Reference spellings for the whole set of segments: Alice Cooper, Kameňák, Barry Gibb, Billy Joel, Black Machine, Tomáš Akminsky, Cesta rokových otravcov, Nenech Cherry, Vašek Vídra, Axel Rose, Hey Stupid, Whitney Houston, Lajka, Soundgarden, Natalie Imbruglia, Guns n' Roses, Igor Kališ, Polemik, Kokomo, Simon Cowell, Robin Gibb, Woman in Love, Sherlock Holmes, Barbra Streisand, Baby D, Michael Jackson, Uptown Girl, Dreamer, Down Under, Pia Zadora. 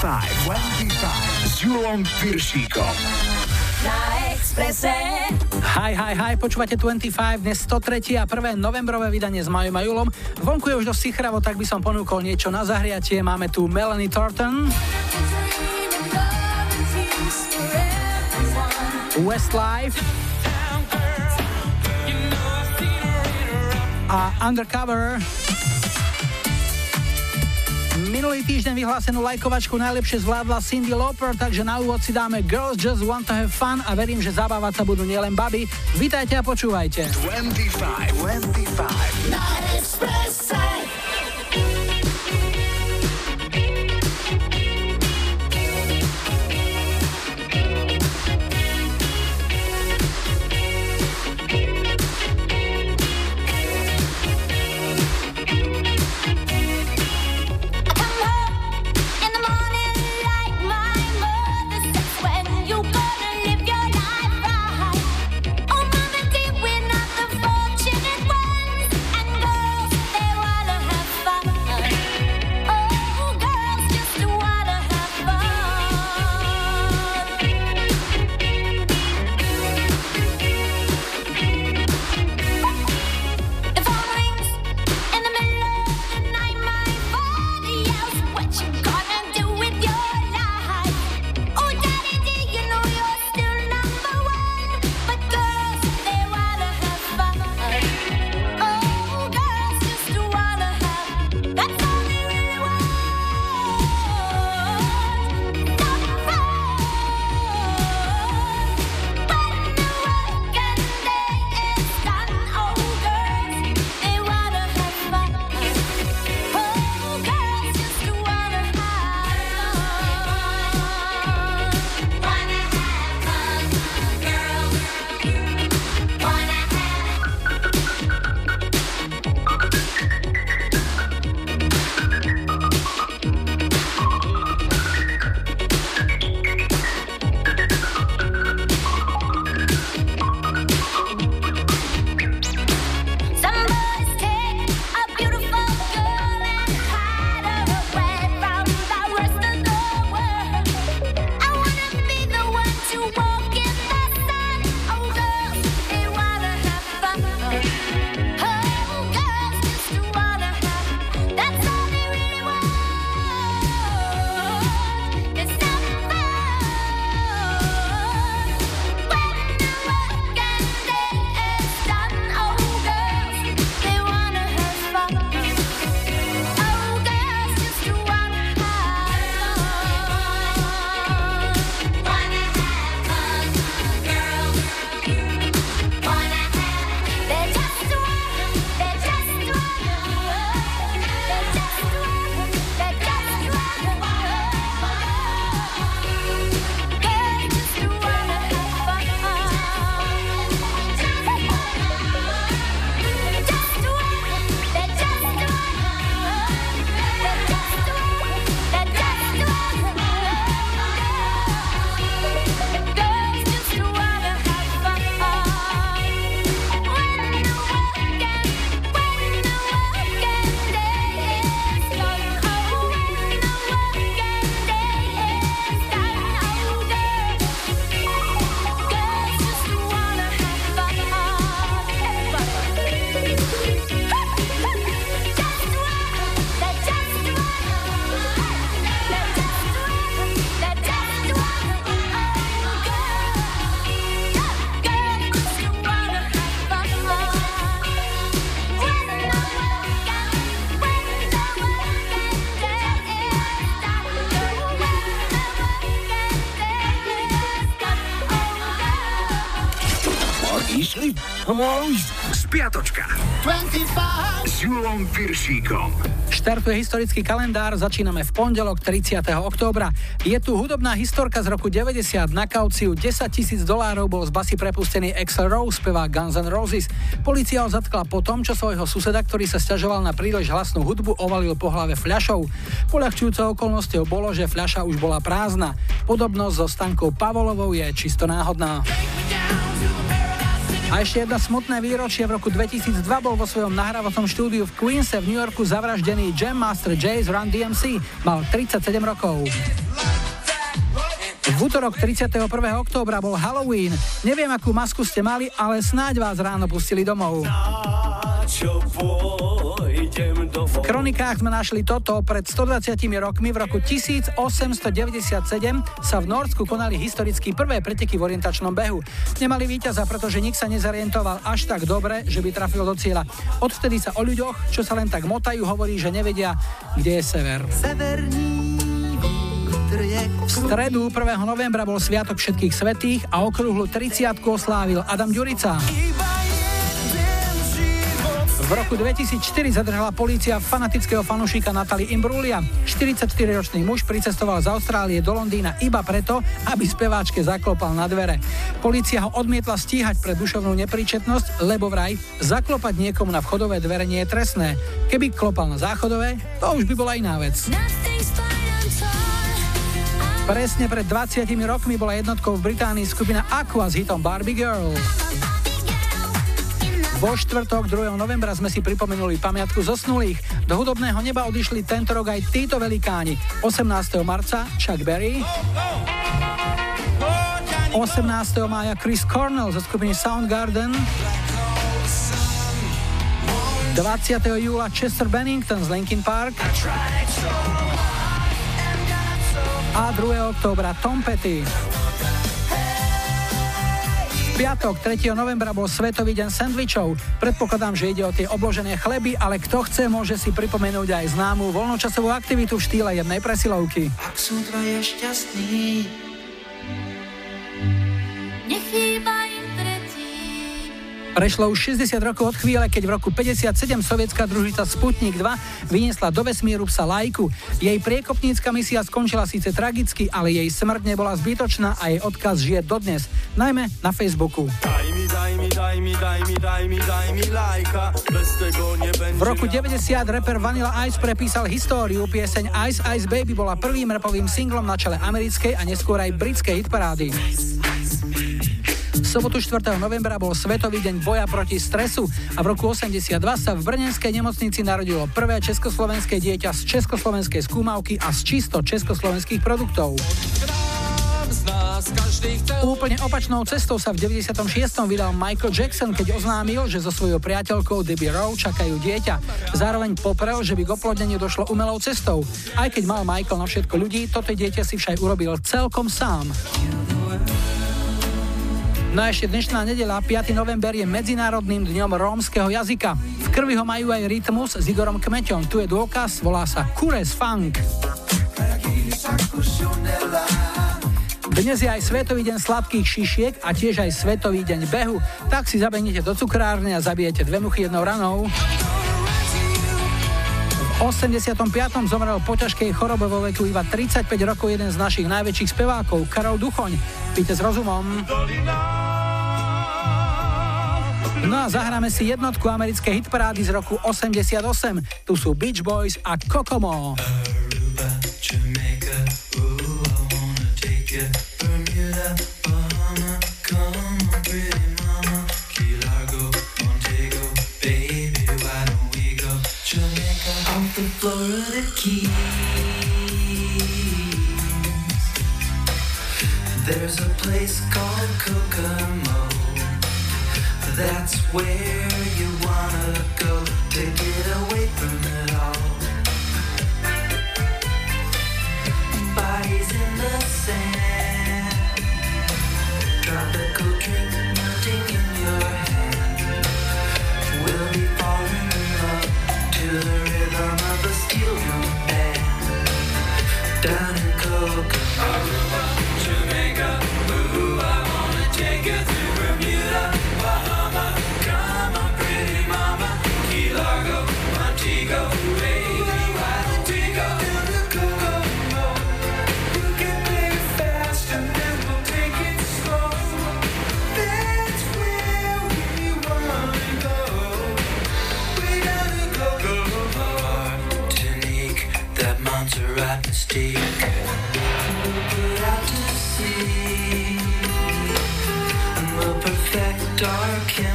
25 s Julom Piršíkom. Na Expresse. Hi, počúvate 25, dnes 103. a prvé novembrové vydanie s Majom a Julom. Vonku je už dosť sichravo, tak by som ponúkol niečo na zahriatie. Máme tu Melanie Thornton, Westlife a Undercover. Minulý týždeň vyhlásenú lajkovačku najlepšie zvládla Cyndi Lauper, takže na úvod si dáme Girls Just Want to Have Fun a verím, že zabávať sa budú nielen baby. Vítajte a počúvajte. 25 na Expresse. Spiatočka 25 s Julom Piršíkom. Štartuje historický kalendár, začíname v pondelok 30. októbra. Je tu hudobná historka z roku 90, na kauciu $10,000 bol z basy prepustený Axel Rose, spevák Guns n' Roses. Polícia ho zatkla po tom, čo svojho suseda, ktorý sa sťažoval na príliš hlasnú hudbu, ovalil po hlave fľašou. Poľahčujúcou okolnosťou bolo, že fľaša už bola prázdna. Podobnosť so Stankou Pavolovou je čisto náhodná. A ešte jedna smutné výročie. V roku 2002 bol vo svojom nahrávacom štúdiu v Queense v New Yorku zavraždený Jam Master Jay z Run DMC. Mal 37 rokov. V útorok 31. októbra bol Halloween. Neviem, akú masku ste mali, ale snáď vás ráno pustili domov. V kronikách sme našli toto. Pred 120 rokmi v roku 1897 sa v Norsku konali historicky prvé preteky v orientačnom behu. Nemali víťaza, pretože nik sa nezorientoval až tak dobre, že by trafil do cieľa. Odvtedy sa o ľuďoch, čo sa len tak motajú, hovorí, že nevedia, kde je sever. V stredu 1. novembra bol Sviatok všetkých svätých a okrúhlu 30-ku oslávil Adam Ďurica. V roku 2004 zadržala polícia fanatického fanúšika Natalie Imbruglia. 44-ročný muž pricestoval z Austrálie do Londýna iba preto, aby speváčke zaklopal na dvere. Polícia ho odmietla stíhať pre duševnú nepríčetnosť, lebo vraj zaklopať niekomu na vchodové dvere nie je trestné. Keby klopal na záchodové, to už by bola iná vec. Presne pred 20 rokmi bola jednotkou v Británii skupina Aqua s hitom Barbie Girl. Vo štvrtok 2. novembra sme si pripomenuli pamiatku zosnulých. Do hudobného neba odišli tento rok aj títo velikáni. 18. marca Chuck Berry, 18. mája Chris Cornell zo skupiny Soundgarden, 20. júla Chester Bennington z Linkin Park a 2. októbra Tom Petty. V piatok 3. novembra bol Svetový deň sendvičov. Predpokladám, že ide o tie obložené chleby, ale kto chce, môže si pripomenúť aj známú voľnočasovú aktivitu v štýle jednej presilovky. Ak sú dvaja šťastní, nechýba im tretí. Prešlo už 60 rokov od chvíle, keď v roku 1957 sovietská družica Sputnik 2 vyniesla do vesmíru psa Lajku. Jej priekopnícka misia skončila síce tragicky, ale jej smrť nebola zbytočná a jej odkaz žije dodnes, najmä na Facebooku. V roku 90 rapper Vanilla Ice prepísal históriu. Pieseň Ice Ice Baby bola prvým rapovým singlom na čele americkej a neskôr aj britskej hitparády. V sobotu 4. novembra bol Svetový deň boja proti stresu a v roku 82 sa v brněnskej nemocnici narodilo prvé československé dieťa z československej skúmavky a z čisto československých produktov. Úplne opačnou cestou sa v 96. vydal Michael Jackson, keď oznámil, že so svojou priateľkou Debbie Rowe čakajú dieťa. Zároveň poprel, že by k oplodneniu došlo umelou cestou. Aj keď mal Michael na všetko ľudí, toto dieťa si však urobil celkom sám. No a ešte dnešná nedeľa, 5. november, je Medzinárodným dňom rómskeho jazyka. V krvi ho majú aj rytmus s Igorom Kmeťom. Tu je dôkaz, volá sa Kures Funk. Dnes je aj Svetový deň sladkých šišiek a tiež aj Svetový deň behu. Tak si zabehnete do cukrárne a zabijete dve muchy jednou ranou. V 85. zomrel po ťažkej chorobe vo veku iba 35 rokov jeden z našich najväčších spevákov, Karol Duchoň. Píte s rozumom. No a zahráme si jednotku americkej hitparády z roku 88. Tu sú Beach Boys a Kokomo. Florida Keys, there's a place called Kokomo, that's where you wanna go to get away from it all, bodies in the sand, tropical drink melting in your hand, we'll be falling in love to the rhythm of a steel drum band. Down in Kokomo, Jamaica, ooh, I wanna take you to Bermuda, Bahama, come on pretty mama, Key Largo, Montego, baby, why don't we go down to Kokomo? You can play it fast and then we'll take it slow, that's where we wanna go, way down to Kokomo. Martinique, that Montserrat mystique, put out to sea. Perfect dark.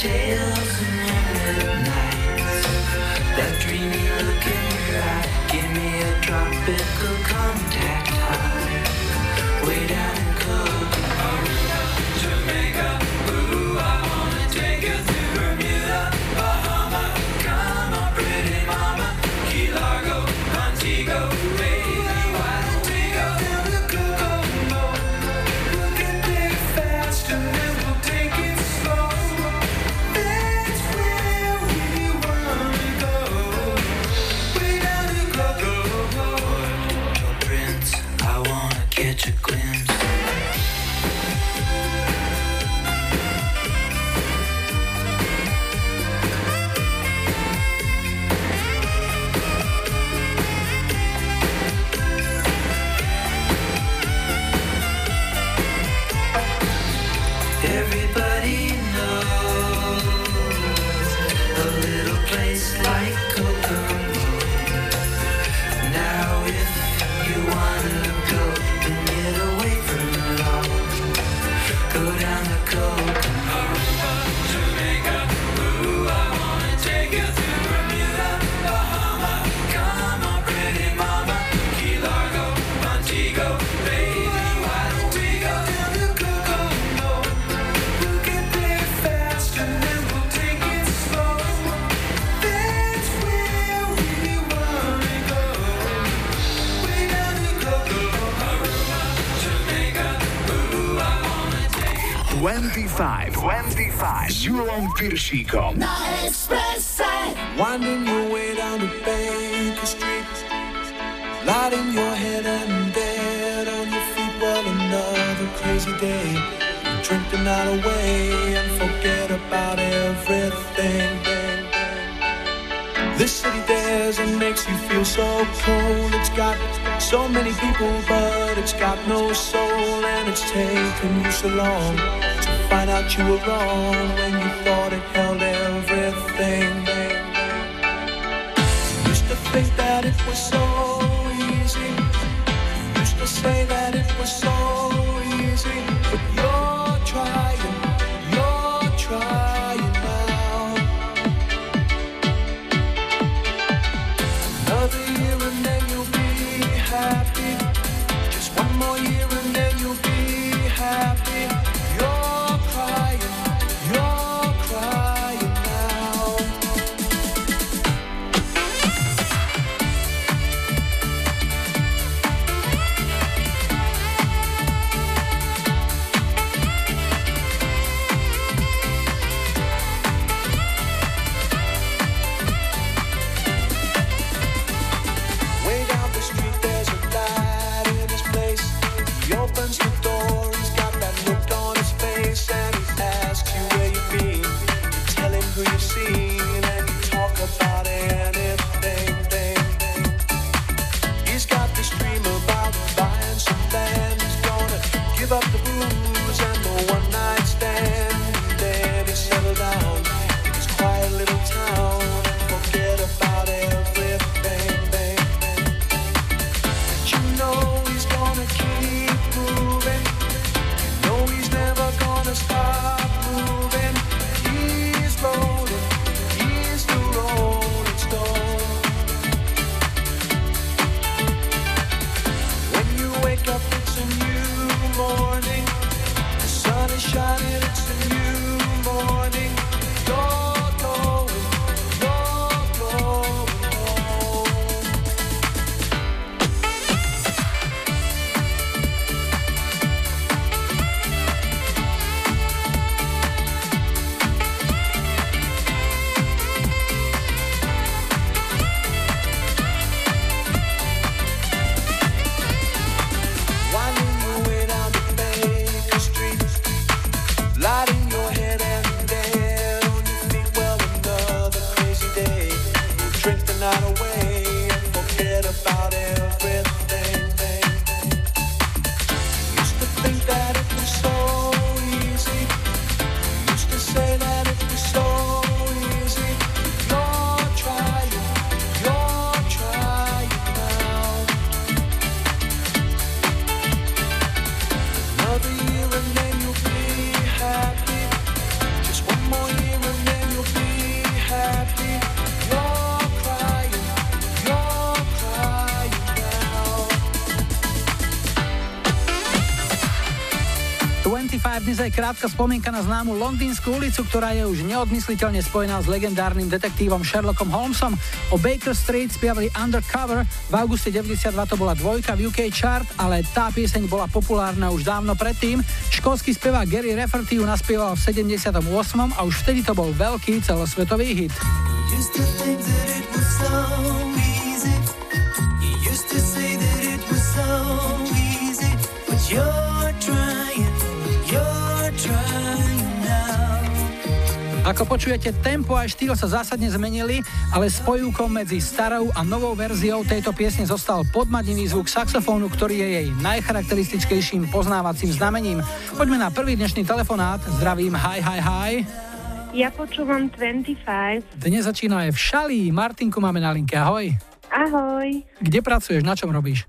25. Zulon Piršíkom. Na Expresse. Winding your way down the Baker Street, lighting your head and dead on your feet. Well, another crazy day. You drink the night away and forget about everything. This city dares and makes you feel so cold. It's got so many people, but it's got no soul. And it's taken you so long. Find out you were wrong when you thought it held everything. Used to think that it was so easy. Used to say that it was so easy. But you're trying now. Another year and then you'll be happy. Just one more year and then you'll be happy. You're crying. naozaj krátka spomienka na známu Londýnsku ulicu, ktorá je už neodmysliteľne spojená s legendárnym detektívom Sherlockom Holmesom. O Baker Street spievali Undercover, v auguste 92 to bola dvojka v UK chart, ale tá pieseň bola populárna už dávno predtým. Škótsky spevák Gary Rafferty ju naspieval v 78 a už vtedy to bol veľký celosvetový hit. Ako počujete, tempo a štýl sa zásadne zmenili, ale spojúkom medzi starou a novou verziou tejto piesne zostal podmadiný zvuk saxofónu, ktorý je jej najcharakteristickejším poznávacím znamením. Poďme na prvý dnešný telefonát. Zdravím, hi. Ja počúvam 25. Dnes začíname v Šalí. Martinku máme na linke, ahoj. Ahoj. Kde pracuješ, na čom robíš?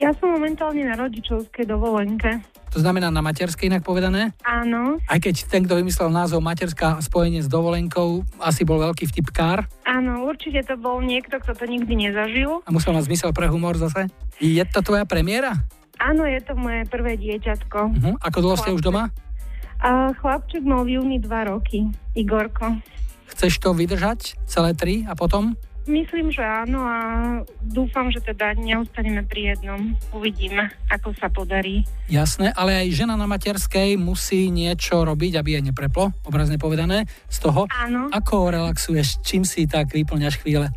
Ja som momentálne na rodičovskej dovolenke. To znamená na materskej, inak povedané? Áno. Aj keď ten, kto vymyslel názov materská spojenie s dovolenkou, asi bol veľký vtipkár? Áno, určite to bol niekto, kto to nikdy nezažil. A musel mať zmysel pre humor zase? Je to tvoja premiéra? Áno, je to moje prvé dieťatko. Ako dlho ste už doma? Chlapček mal v júni 2 roky, Igorko. Chceš to vydržať celé 3 a potom? Myslím, že áno a dúfam, že teda neostaneme pri jednom. Uvidíme, ako sa podarí. Jasné, ale aj žena na materskej musí niečo robiť, aby jej nepreplo, obrazne povedané, z toho. Áno. Ako relaxuješ, čím si tak vyplňaš chvíle?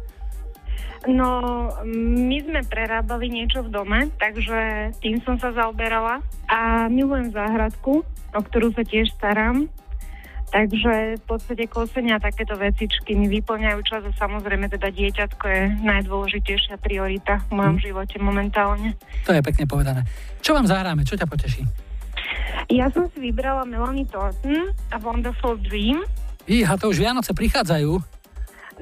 No, my sme prerábali niečo v dome, takže tým som sa zaoberala a milujem záhradku, o ktorú sa tiež starám. Takže v podstate kosenia a takéto vecičky mi vyplňajú čas a samozrejme teda dieťatko je najdôležitejšia priorita v mojom živote momentálne. To je pekne povedané. Čo vám zahráme? Čo ťa poteší? Ja som si vybrala Melanie Thornton a Wonderful Dream. Iha, to už Vianoce prichádzajú.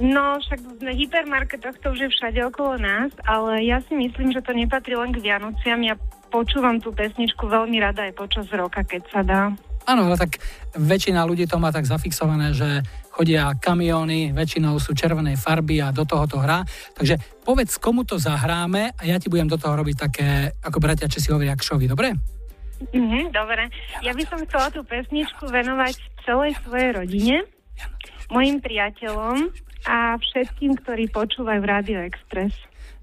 No, však v hypermarketoch to už je všade okolo nás, ale ja si myslím, že to nepatrí len k Vianociam. Ja počúvam tú pesničku veľmi rada aj počas roka, keď sa dá. Áno, ale tak väčšina ľudí to má tak zafixované, že chodia kamióny, väčšinou sú červenej farby a do toho to hrá. Takže povedz, komu to zahráme a ja ti budem do toho robiť také, ako bratia Česi hovoria, kšovi, dobre? Dobre. Ja by som chcela tú pesničku venovať celej svojej rodine, mojim priateľom a všetkým, ktorí počúvajú Radio Express.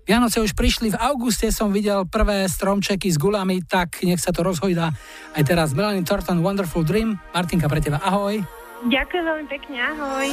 Vianoce už prišli, v auguste som videl prvé stromčeky s guľami, tak nech sa to rozhojdá aj teraz. Melanie Thornton, Wonderful Dream. Martinka, pre teba, ahoj. Ďakujem veľmi pekne, ahoj.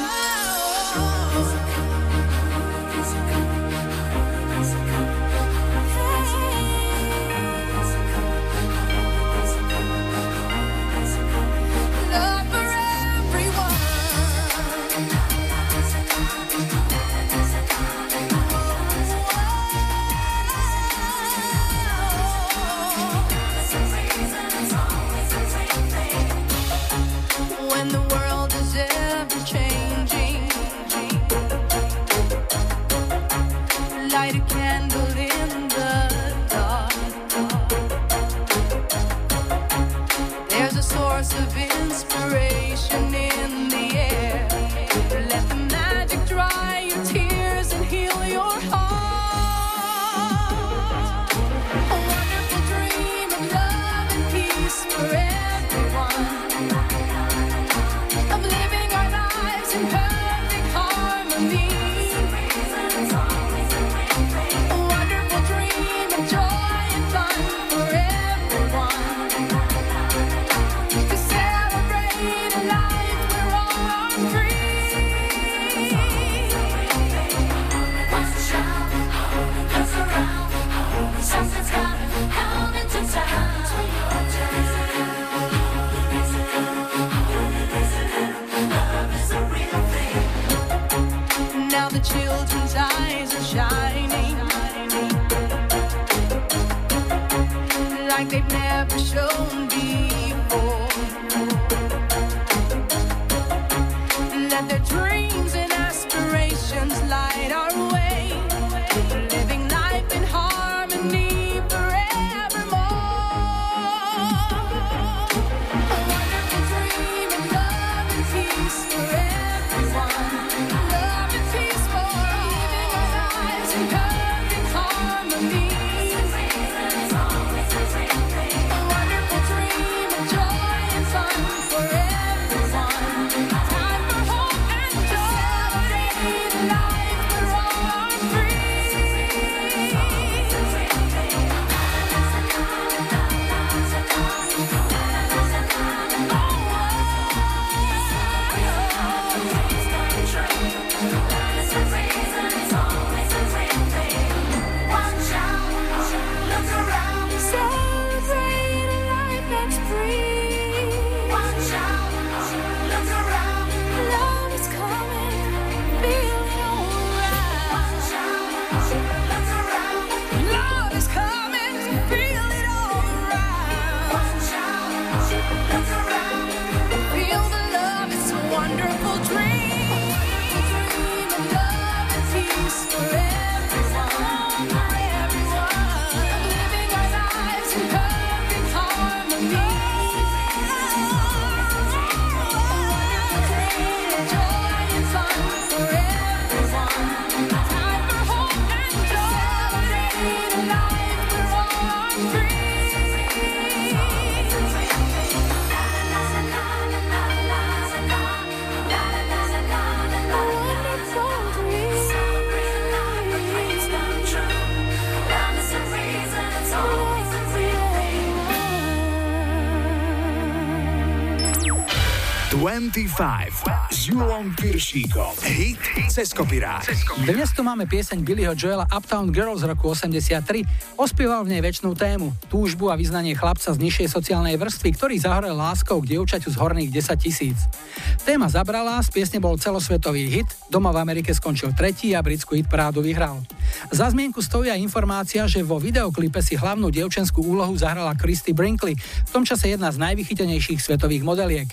25 s Julom Piršíkom. Hit cez kopirát. Dnes tu máme pieseň Billyho Joela Uptown Girl z roku 83. Ospieval v nej večnú tému, túžbu a vyznanie chlapca z nižšej sociálnej vrstvy, ktorý zahorel láskou k dievčaťu z horných 10 000. Téma zabrala, z piesne bol celosvetový hit, doma v Amerike skončil 3. a britskú hitparádu vyhral. Za zmienku stojí aj informácia, že vo videoklipe si hlavnú dievčenskú úlohu zahrala Christy Brinkley, v tom čase jedna z najvychytenejších svetových modeliek.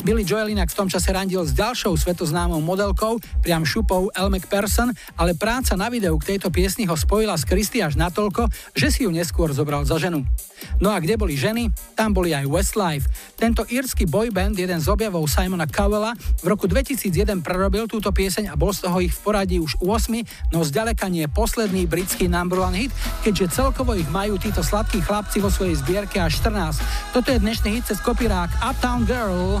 Billy Joel inak v tom čase randil s ďalšou svetoznámou modelkou, priam šupou Elle Macpherson, ale práca na videu k tejto piesni ho spojila s Christy až natoľko, že si ju neskôr zobral za ženu. No a kde boli ženy, tam boli aj Westlife. Tento írsky boyband, jeden z objavov Simona Cowella, v roku 2001 prerobil túto pieseň a bol z toho ich v poradí už 8, no zďaleka nie posledný britský number one hit, keďže celkovo ich majú títo sladkí chlapci vo svojej zbierke až 14. Toto je dnešný hit cez kopirák Uptown Girl.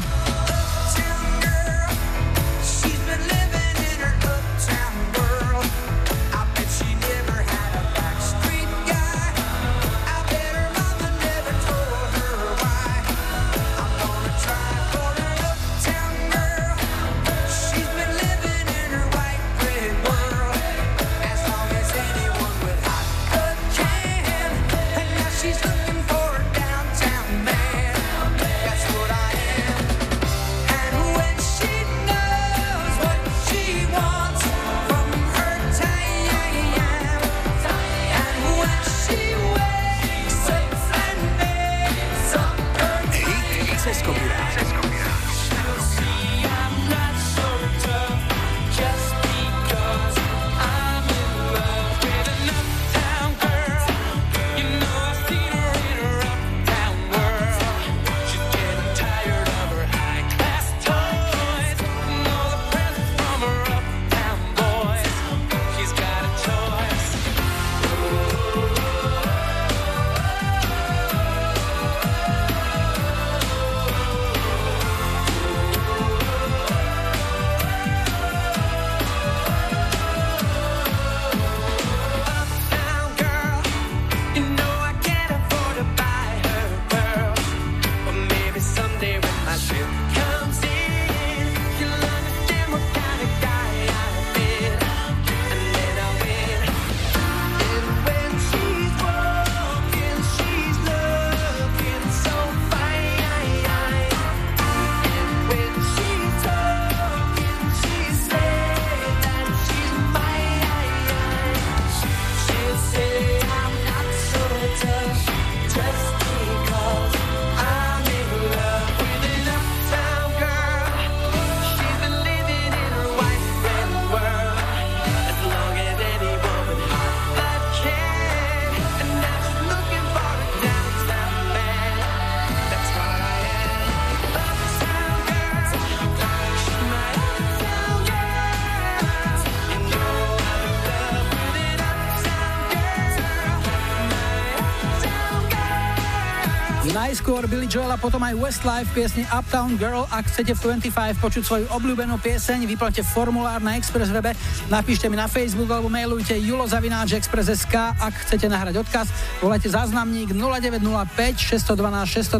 Skôr Billy Joel a potom aj Westlife piesne Uptown Girl. Ak chcete v 25 počuť svoju obľúbenú pieseň, vyplňte formulár na Express webe, napíšte mi na Facebook alebo mailujte julo@express.sk. Ak chcete nahrať odkaz, volajte záznamník 0905 612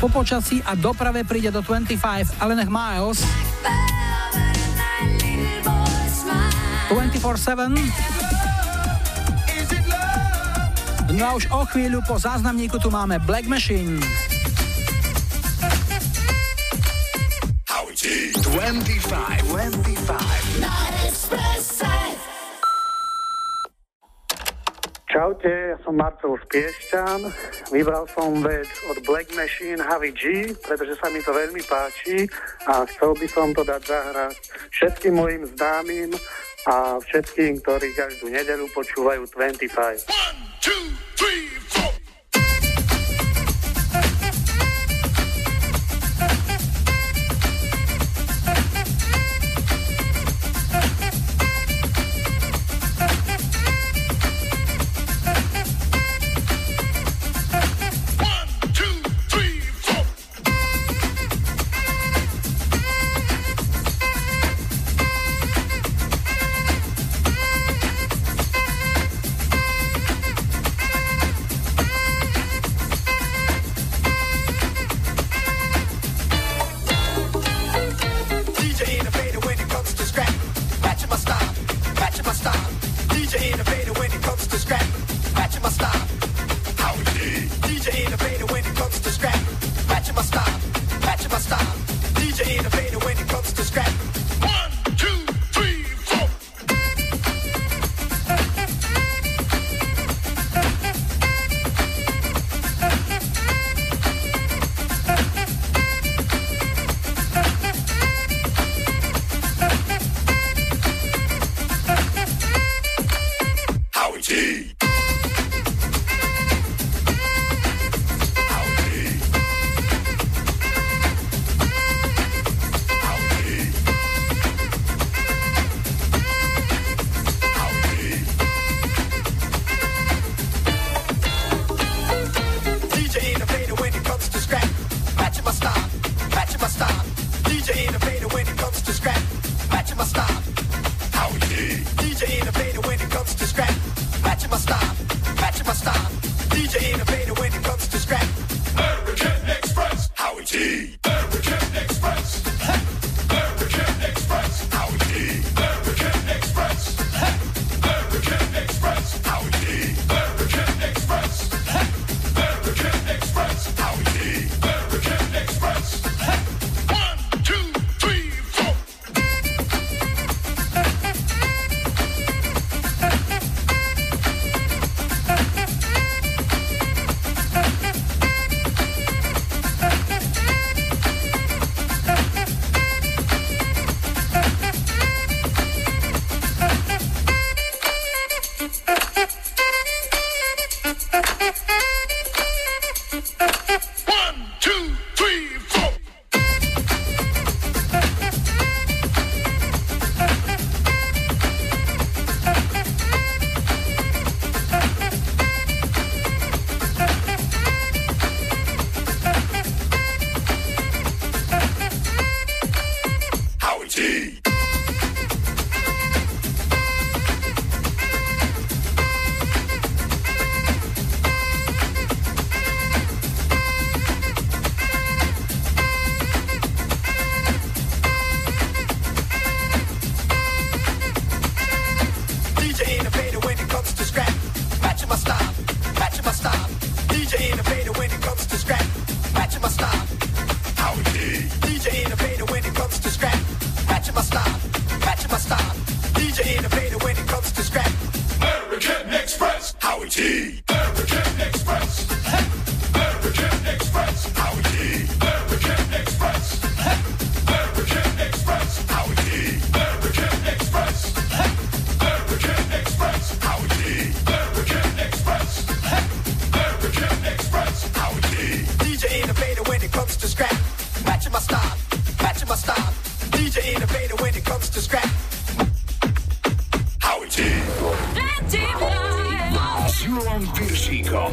612. Po počasí a doprave príde do 25 Allen Miles 24/7. No a už o chvíľu po záznamníku tu máme Black Machine. 25 na Expresse. Čaute, ja som Marcel z Piešťan. Vybral som vec od Black Machine Heavy G, pretože sa mi to veľmi páči a chcel by som to dať zahrať všetkým mojim známym a všetkým, ktorí každú nedeľu počúvajú 25. 1, 2, 3, 4. matching my style, matching my style. DJ innovator when it comes to scrap. American Express, Howie T. American Express. American Express, Howie T. American Express. American Express, Howie T. American Express. American Express, Howie T. American Express. 1, 2, 3, 4.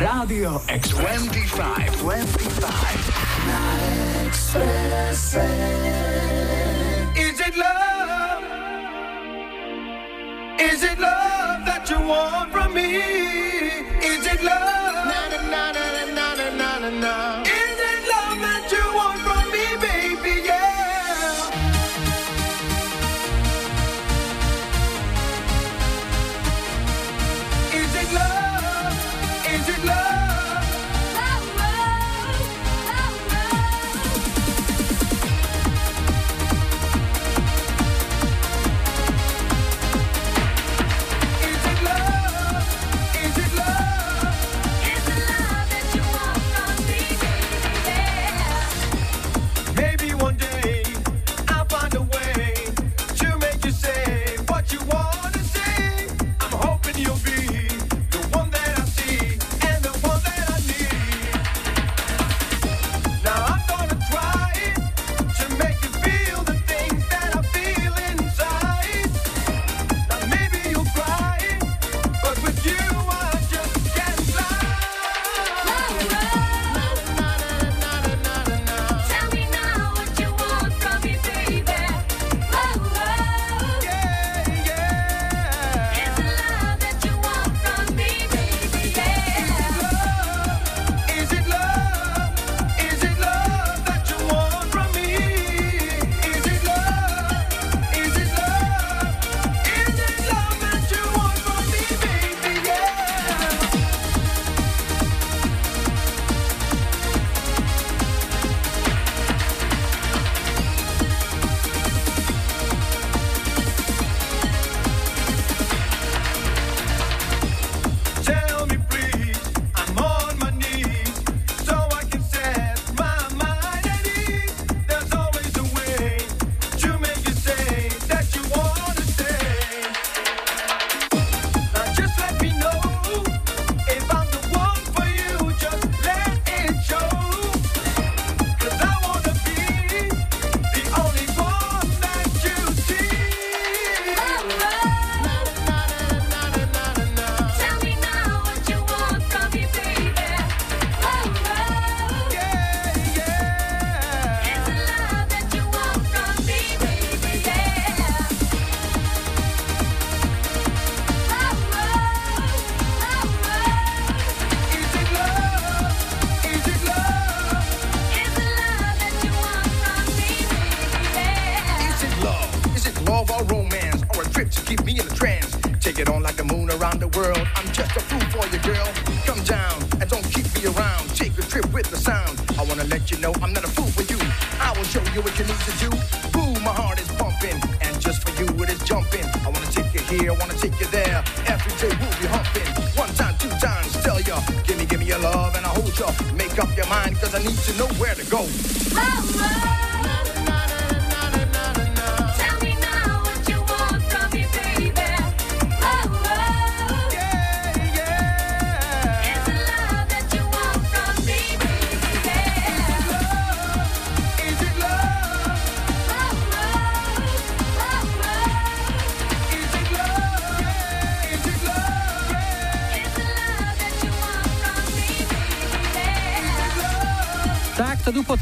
Rádio Express 25 na Expresse. Is it love? Is it love that you want from me? Is it love? Na na na na na na na na.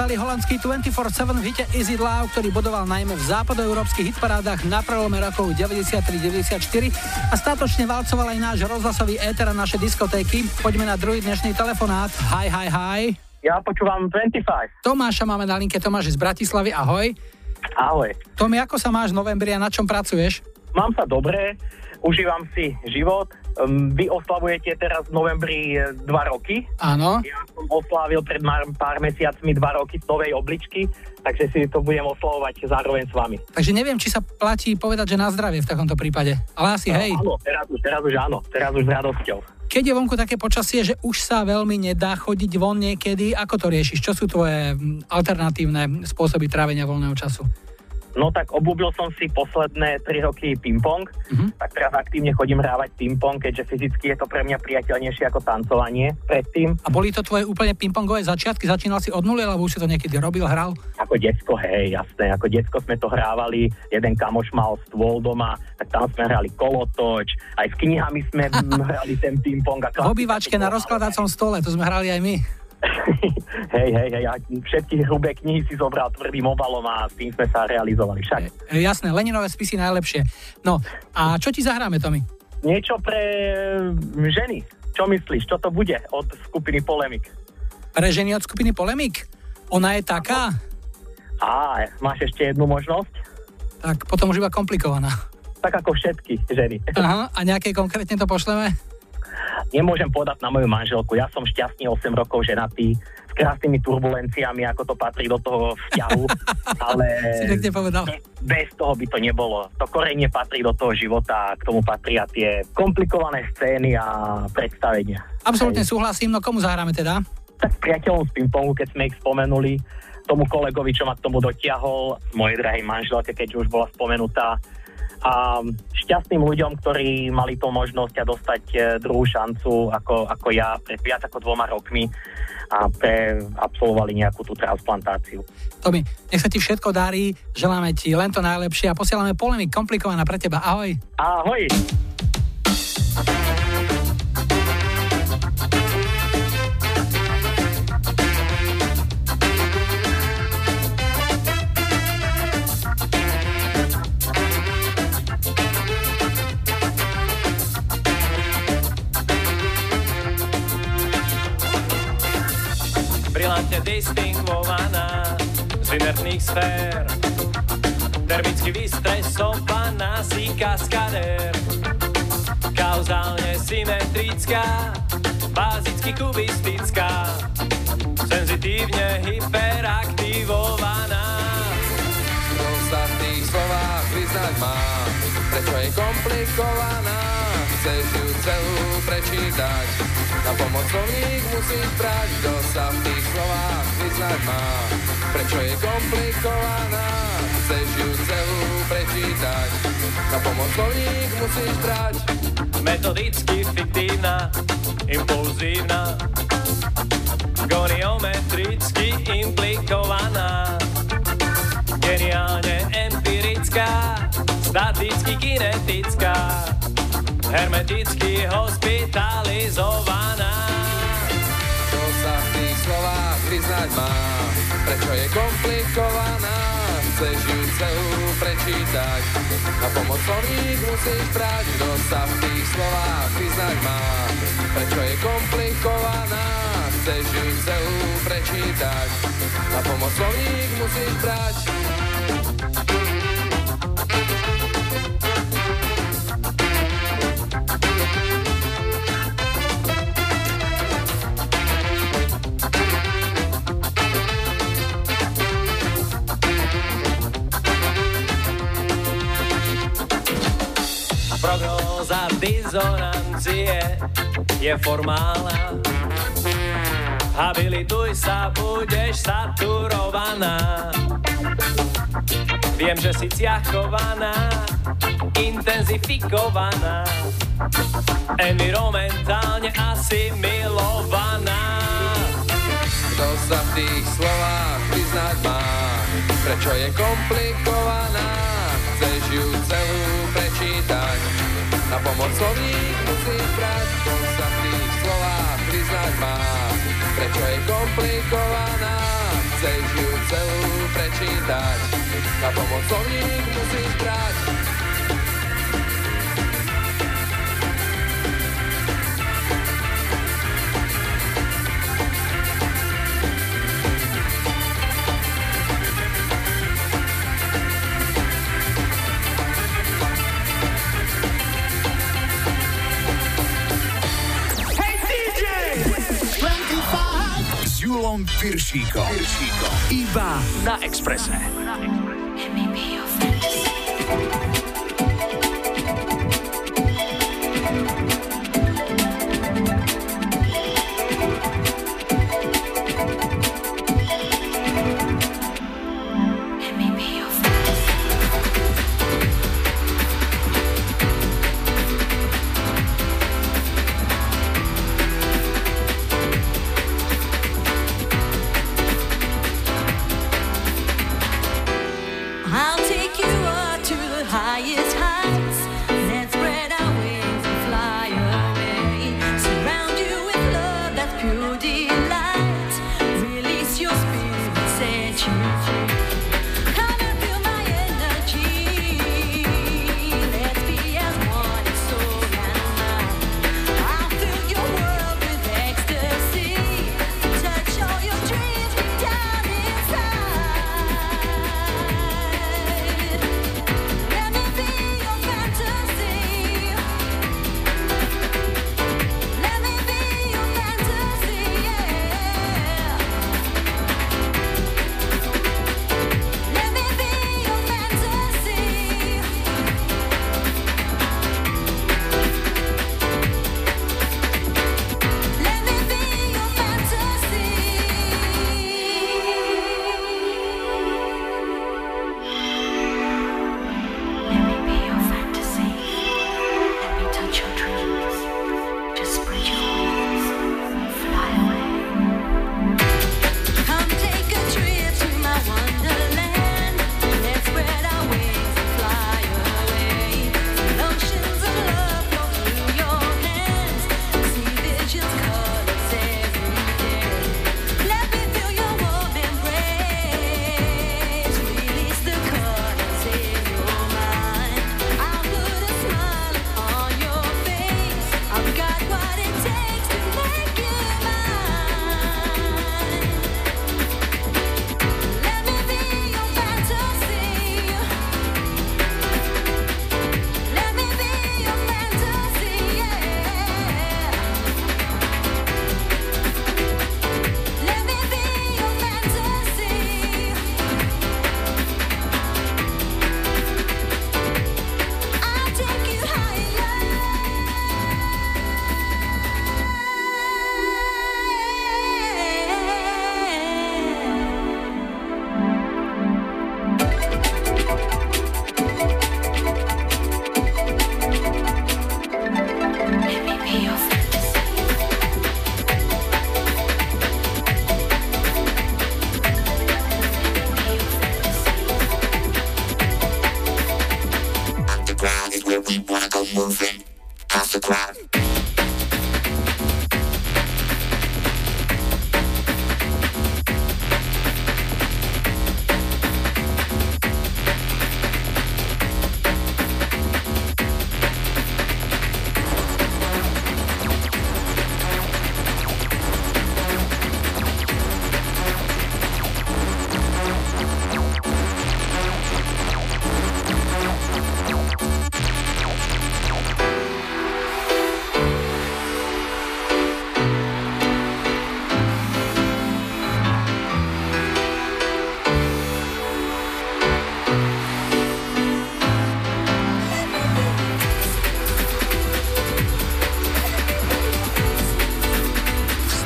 Holandský 24-7 v hite Is It Love, ktorý bodoval najmä v západoeurópskych hitparádach na prelome rokov 93-94 a státočne valcoval aj náš rozhlasový éter a naše diskotéky. Poďme na druhý dnešný telefonát. Hi. Ja počúvam 25. Tomáša máme na linke. Tomáš je z Bratislavy. Ahoj. Ahoj. Tomi, ako sa máš v novembri a na čom pracuješ? Mám sa dobre, užívam si život. Vy oslavujete teraz v novembri 2 roky. Áno. Ja som oslávil pred pár mesiacmi 2 roky z novej obličky, takže si to budem oslavovať zároveň s vami. Takže neviem, či sa platí povedať, že na zdravie v takomto prípade, ale asi no, hej. Áno, teraz už áno, teraz už s radosťou. Keď je vonku také počasie, že už sa veľmi nedá chodiť von niekedy, ako to riešiš? Čo sú tvoje alternatívne spôsoby trávenia voľného času? No tak obľúbil som si posledné 3 roky ping-pong, tak teraz aktívne chodím hrávať ping-pong, keďže fyzicky je to pre mňa priateľnejšie ako tancovanie predtým. A boli to tvoje úplne ping-pongové začiatky? Začínal si od nuly, alebo už si to niekedy robil, hral? Ako decko, hej, jasné, ako decko sme to hrávali, jeden kamoš mal stôl doma, tak tam sme hrali kolotoč, aj s knihami sme hrali ten ping-pong. V obývačke na rozkladacom stole, to sme hrali aj my. Hej, ja všetky hrubé knihy si zobral tvrdým obalom a s tým sme sa realizovali však. Jasné, Leninové spisy najlepšie. No, a čo ti zahráme, Tomi? Niečo pre ženy. Čo myslíš? Čo to bude od skupiny Polemik? Pre ženy od skupiny Polemik? Ona je taká? Á, máš ešte jednu možnosť? Tak potom už iba komplikovaná. Tak ako všetky ženy. Aha, a nejaké konkrétne to pošleme? Nemôžem povedať na moju manželku. Ja som šťastný 8 rokov ženatý, s krásnymi turbulenciami, ako to patrí do toho vzťahu, ale bez toho by to nebolo. To korenie patrí do toho života, k tomu patria tie komplikované scény a predstavenia. Absolútne súhlasím, no komu zahráme teda? Tak priateľom z ping-pongu, keď sme ich spomenuli, tomu kolegovi, čo ma k tomu dotiahol, mojej drahej manželke, keď už bola spomenutá, a šťastným ľuďom, ktorí mali tú možnosť a dostať druhú šancu ako ja pred viac ako 2 rokmi a absolvovali nejakú tú transplantáciu. Tomi, nech sa ti všetko darí, želáme ti len to najlepšie a posielame Polemik komplikovaná pre teba. Ahoj. Ahoj. Brilantne distingvovaná z inertných sfér, termicky vystresovaná, si kaskadér, kauzálne symetrická, bázicky kubistická, senzitívne hyperaktivovaná. To sa v tých slovách vyznať má, prečo je komplikovaná, chceš ju celú prečítať, na pomoc slovník musíš brať, kto sa v tých slovách vyznať má, prečo je komplikovaná, chceš ju celú prečítať, na pomoc slovník musíš brať. Metodicky fiktívna, impulzívna, goniometricky implikovaná, geniálne empirická, staticky kinetická, hermeticky hospitalizovaná. Čo sa v tých slovách vyznať má, prečo je komplikovaná, chceš ju celú prečítať, na pomoc slovník musíš brať, kto sa v tých slovách vyznať má, prečo je komplikovaná, chceš ju celú prečítať, na pomoc slovník musíš brať. Prognóza dizonancie je formálna, habilituj sa, budeš saturovaná. Viem, že si ciachovaná, intenzifikovaná, environmentálne asimilovaná. Kto sa v tých slovách vyznať má, prečo je komplikovaná, chceš ju celú prečítať, na pomoc slovník musíš brať, kto sa v tých slovách vyznať má, prečo je komplikovaná, chceš ju celú prečítať, na pomoc slovník musíš brať. Piršíko. Iba na Expresse.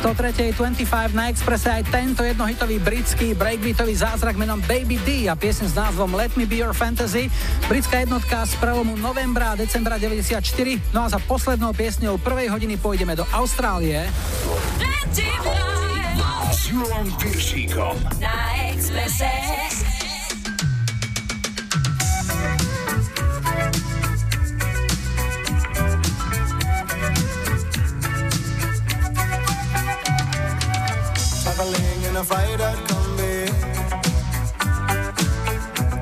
103.25 na Expresse aj tento jednohitový britský breakbeatový zázrak menom Baby D a piesň s názvom Let Me Be Your Fantasy. Britská jednotka z prelomu novembra a decembra 94. No a za poslednou piesňou prvej hodiny pôjdeme do Austrálie s Júlom Piršíkom na Expresse. In a Fiat combi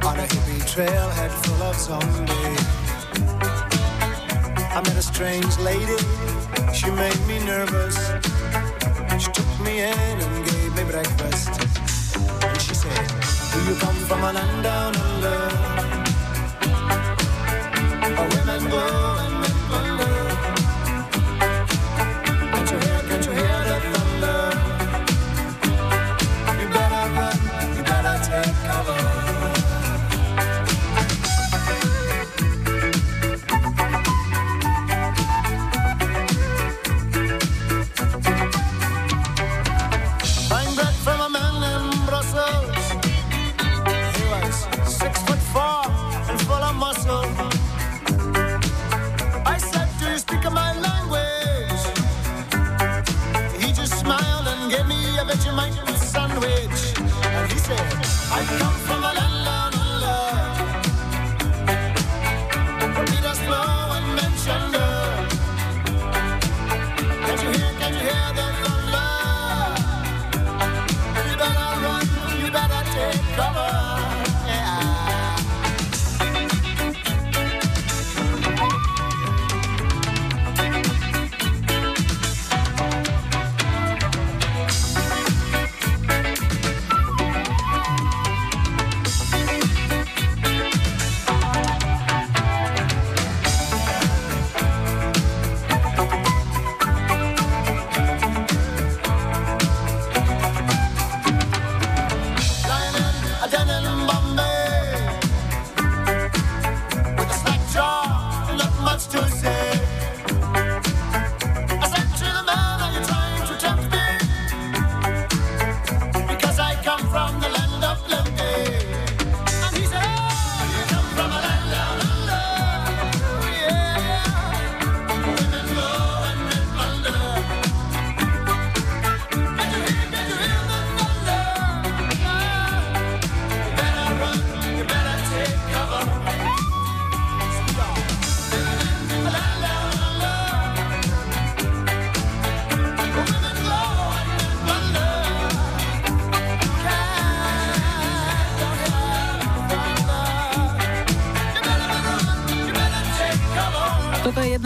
on a hippie trailhead full of zombies, I met a strange lady. She made me nervous. She took me in and gave me breakfast. And she said, "Do you come from a land down under? Where women go and men wonder. Can't you hear the thunder?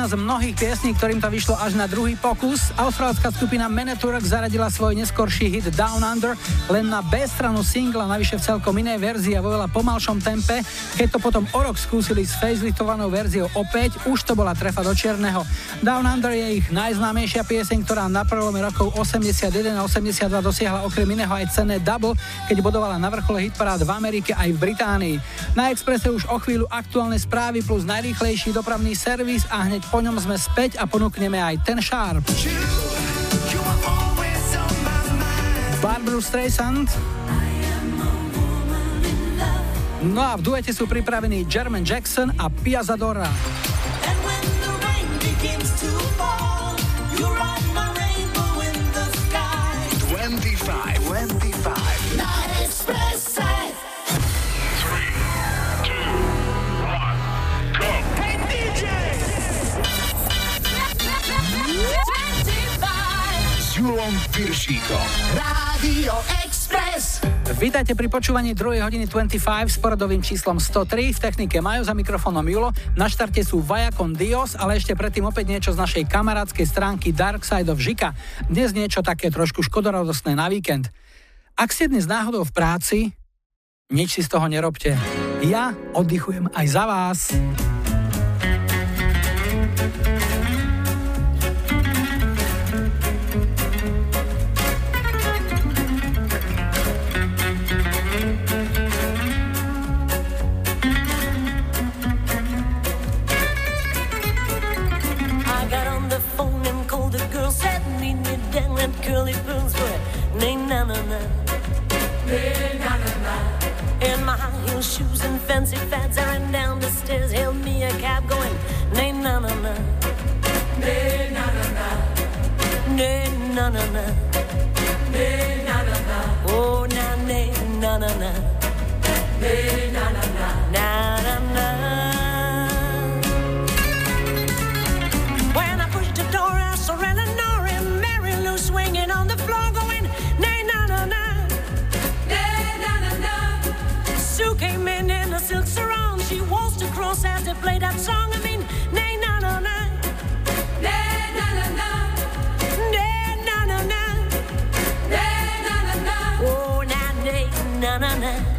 Z mnohých piesní, ktorým to vyšlo až na druhý pokus. Austrálska skupina Meneturk zaradila svoj neskorší hit Down Under len na B stranu singla, navyše v celkom inej verzii a vo veľa pomalšom tempe. Keď to potom o rok skúsili s faceliftovanou verziou opäť, už to bola trefa do čierneho. Down Under je ich najznámejšia pieseň, ktorá na prelome rokov 81 a 82 dosiahla okrem iného aj cenné double, keď bodovala na vrchole hitparád v Amerike aj v Británii. Na Expresse už o chvíľu aktuálne správy plus najrýchlejší dopravný servis a hneď po ňom sme späť a ponúkneme aj Ten Sharp. Barbra Streisand. No a v duete sú pripravení Jermaine Jackson a Pia Zadora. Rádio Express. Vítajte pri počúvaní 2. hodiny 25 s poradovým číslom 103. V technike Majo, za mikrofónom Julo. Na štarte sú Vaja con Dios, ale ešte predtým opäť niečo z našej kamarádskej stránky Dark Side of Žika. Dnes niečo také trošku škodoradosné na víkend. Ak ste dnes náhodou v práci, nič si z toho nerobte. Ja oddychujem aj za vás. Then them curly bones were na-na-na-na, na-na-na-na. And my high-heel shoes and fancy fads airing down the stairs held me a cab going na-na-na-na, na-na-na-na, na-na-na-na, na-na-na-na. Oh, na-na-na-na, na-na-na-na, na-na-na. Swinging on the floor going na-na-na-na, na-na-na-na. Sue came in a silk sarong. She waltzed across as they played that song. I mean, na-na-na-na, na-na-na-na, na-na-na-na, na-na-na-na. Oh, na-na-na-na, na-na-na-na.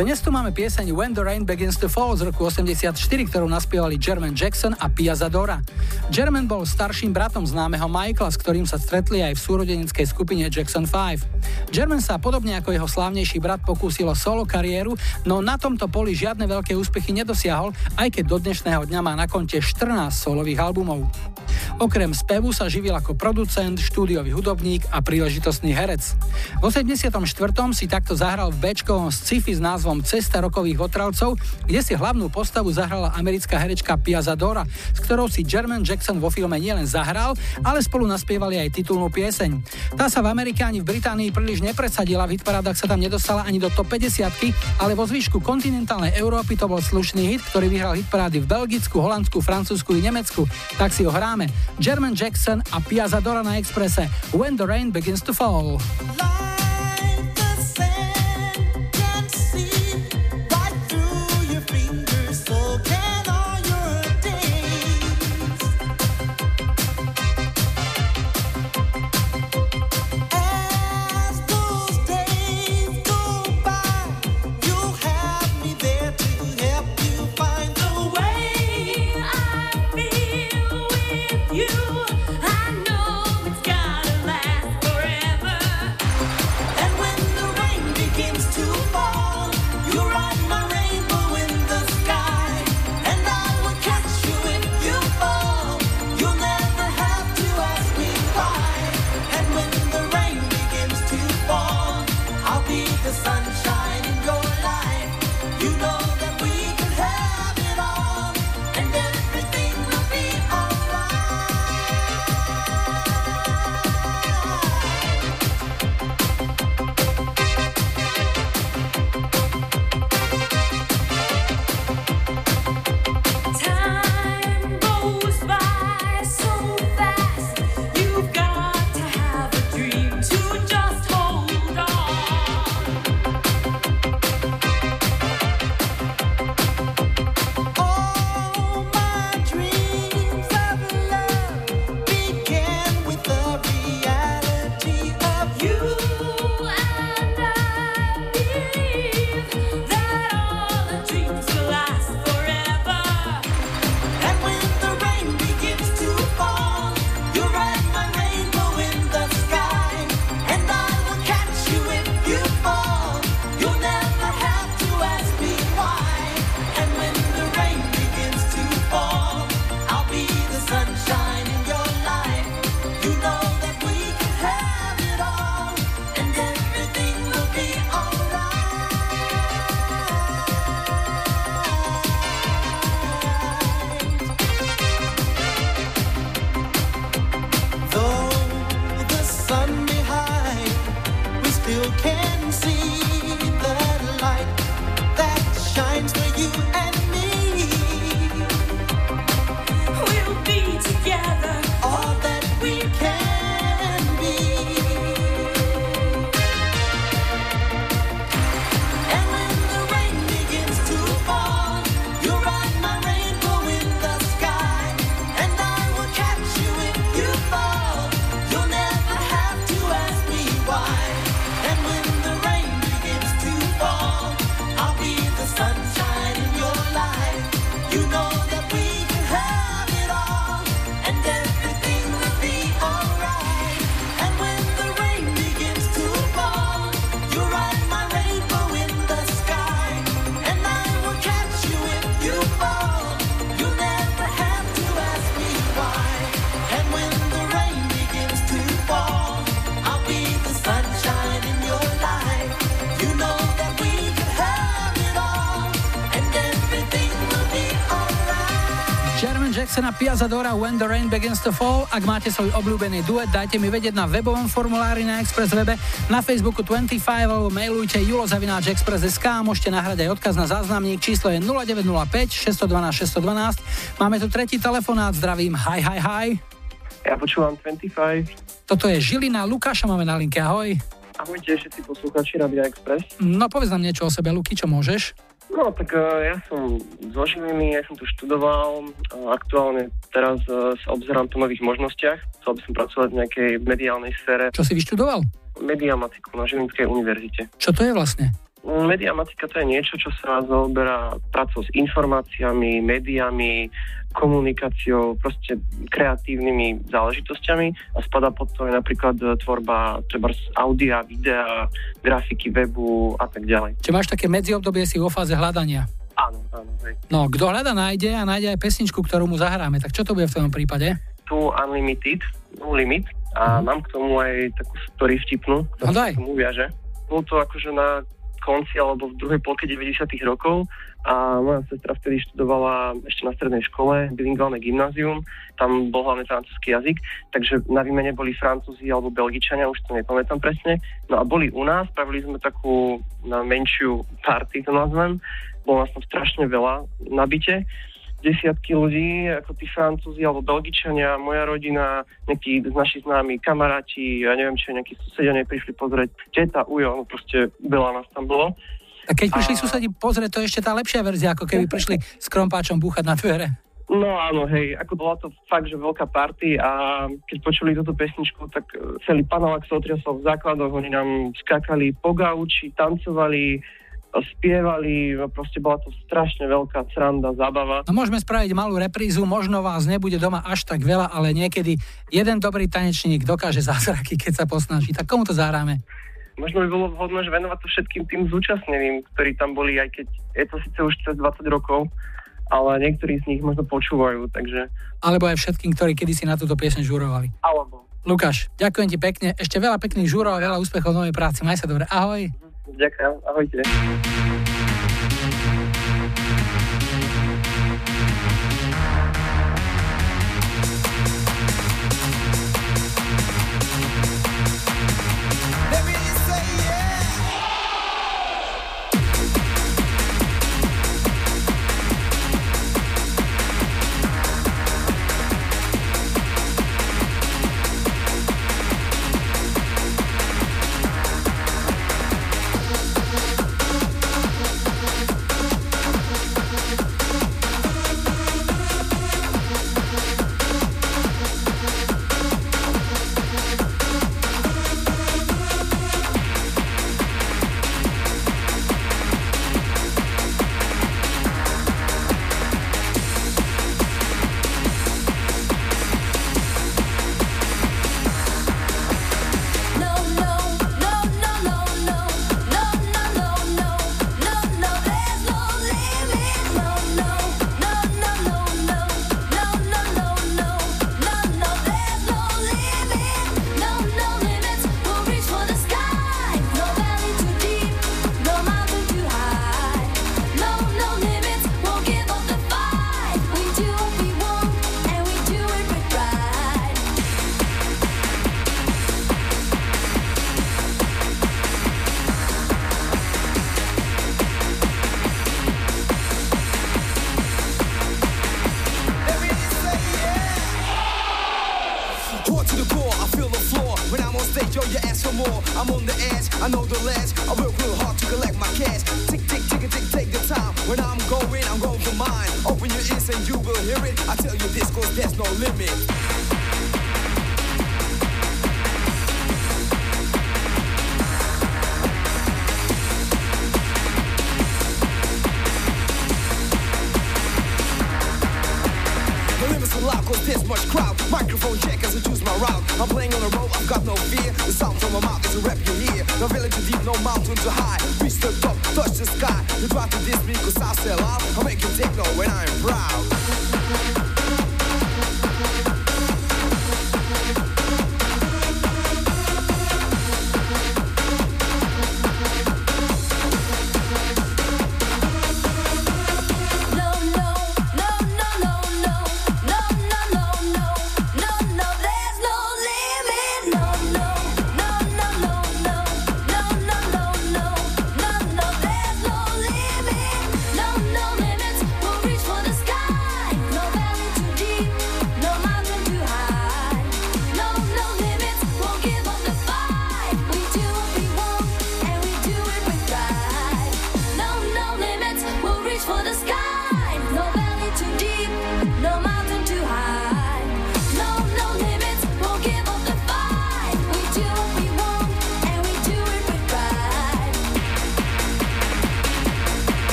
Dnes tu máme pieseň When the Rain Begins to Fall z roku 84, ktorú naspievali Jermaine Jackson a Pia Zadora. Jermaine bol starším bratom známeho Michaela, s ktorým sa stretli aj v súrodeneckej skupine Jackson 5. Jermaine sa podobne ako jeho slávnejší brat pokúsil o solo kariéru, no na tomto poli žiadne veľké úspechy nedosiahol, aj keď do dnešného dňa má na konte 14 solových albumov. Okrem spevu sa živil ako producent, štúdiový hudobník a príležitostný herec. V 84. si takto zahral v béčkovom sci-fi s názvom Cesta rokových otravcov, kde si hlavnú postavu zahrala americká herečka Pia Zadora, s ktorou si Jermaine Jackson vo filme nielen zahral, ale spolu naspievali aj titulnú pieseň. Tá sa v Amerike ani v Británii príliš nepresadila, v hitparádach sa tam nedostala ani do top 50, ale vo zvyšku kontinentálnej Európy to bol slušný hit, ktorý vyhral hitparády v Belgicku, Holandsku, Francúzsku i Nemecku. Tak si ho hráme. Jermaine Jackson a Pia Zadora na Expresse. When the Rain Begins to Fall. You, I know it's gotta last forever. Jackson a Pia Zadora, When the Rain Begins to Fall. Ak máte svoj obľúbený duet, dajte mi vedieť na webovom formulári na Express webe, na Facebooku 25 alebo mailujte julo@express.sk. Môžete nahrať aj odkaz na záznamník, číslo je 0905 612 612. Máme tu tretí telefonát, zdravím, hi. Ja počúvam 25. Toto je Žilina, Lukáša máme na linke, ahoj. Ahojte všetci poslucháči Rádia Express. No povedz nám niečo o sebe, Luky, čo môžeš? No, tak ja som zo Žiliny, ja som tu študoval, aktuálne teraz sa obzerám po nových možnostiach, chcel by som pracovať v nejakej mediálnej sfére. Čo si vyštudoval? Mediamatiku na Žilinskej univerzite. Čo to je vlastne? Mediamatika to je niečo, čo sa zaoberá prácou s informáciami, médiami, komunikáciou, proste kreatívnymi záležitosťami a spadá pod to aj napríklad tvorba trebárs audia, videa, grafiky webu a tak ďalej. Čiže máš také medziobdobie, si vo fáze hľadania? Áno, áno. Hej. No, kto hľada, nájde a nájde aj pesničku, ktorú mu zahráme. Tak čo to bude v tom prípade? Tu Unlimited, no limit a mám k tomu aj takú story vtipnú, ktorú k tomu viaže. Bolo to akože na konci alebo v druhej polke 90. rokov a moja sestra vtedy študovala ešte na strednej škole, bilingválne gymnázium, tam bol hlavne francúzsky jazyk, takže na výmene boli Francúzi alebo Belgičania, už to nepamätám presne, no a boli u nás, spravili sme takú menšiu party, to nazvem, bolo nás tam strašne veľa na byte, desiatky ľudí, ako tí Francúzi alebo Belgičania, moja rodina, nejakí z našich známi kamaráti, ja neviem čo, nejakí susedia prišli pozrieť, teta, ujo, no proste veľa nás tam bolo. A keď prišli susedi pozrieť, to je ešte tá lepšia verzia, ako keby prišli s krompáčom búchať na dvere. No áno, hej, ako bola to fakt, že veľká party a keď počuli túto pesničku, tak celý panel ak sa otriasol v základoch, oni nám skákali po gauči, tancovali, spievali, proste bola to strašne veľká sranda, zábava. No môžeme spraviť malú reprízu, možno vás nebude doma až tak veľa, ale niekedy jeden dobrý tanečník dokáže zázraky, keď sa posnaží. Tak komu to zahráme? Možno by bolo vhodné, že venovať to všetkým tým zúčastneným, ktorí tam boli, aj keď je to síce už cez 20 rokov, ale niektorí z nich možno počúvajú, takže... Alebo aj všetkým, ktorí kedysi na túto piesň žurovali. Alebo. Lukáš, ďakujem ti pekne, ešte veľa pekných žúrov a veľa úspechov v novej práci. Maj sa dobre. Ahoj. Ďakujem, ahojte.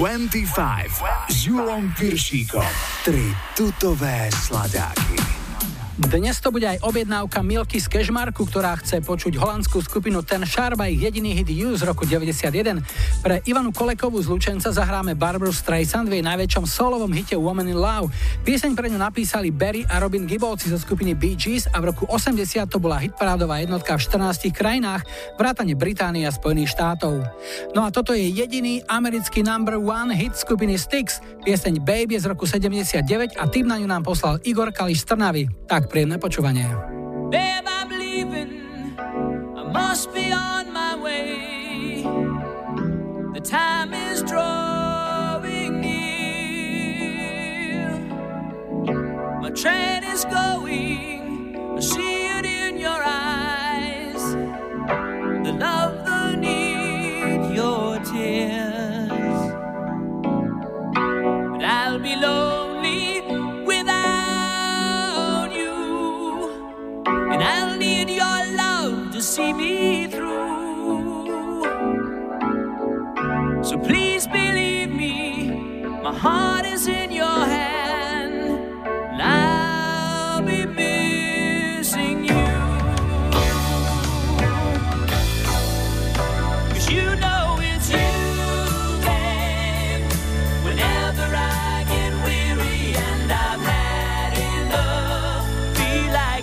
25 s Julom Piršíkom. 3 tutové sladáky. Dnes to bude aj objednávka Milky z Kešmarku, ktorá chce počuť holandskú skupinu Ten Sharp a ich jediný hit You z roku 91. Pre Ivanu Kolekovú z Lučenca zahráme Barbru Streisand v jej najväčšom solovom hite Woman in Love. Pieseň pre ňu napísali Barry a Robin Gibbovci zo skupiny Bee Gees a v roku 80 to bola hitparádová jednotka v 14 krajinách, vrátane Británie a Spojených štátov. No a toto je jediný americký number one hit skupiny Styx. Pieseň Babe je z roku 79 a tým na ňu nám poslal Igor Kališ z Trnavy. Tak príjemné počúvanie. Babe, I'm leaving. I must be on my way. The time is drawing near. My train is going. I see it in your eyes. The love, the need, your tears. But I'll be lonely. And I'll need your love to see me through. So please believe me, my heart is in your hand. And I'll be missing you. 'Cause you know it's you, babe. Whenever I get weary and I've had enough, feel like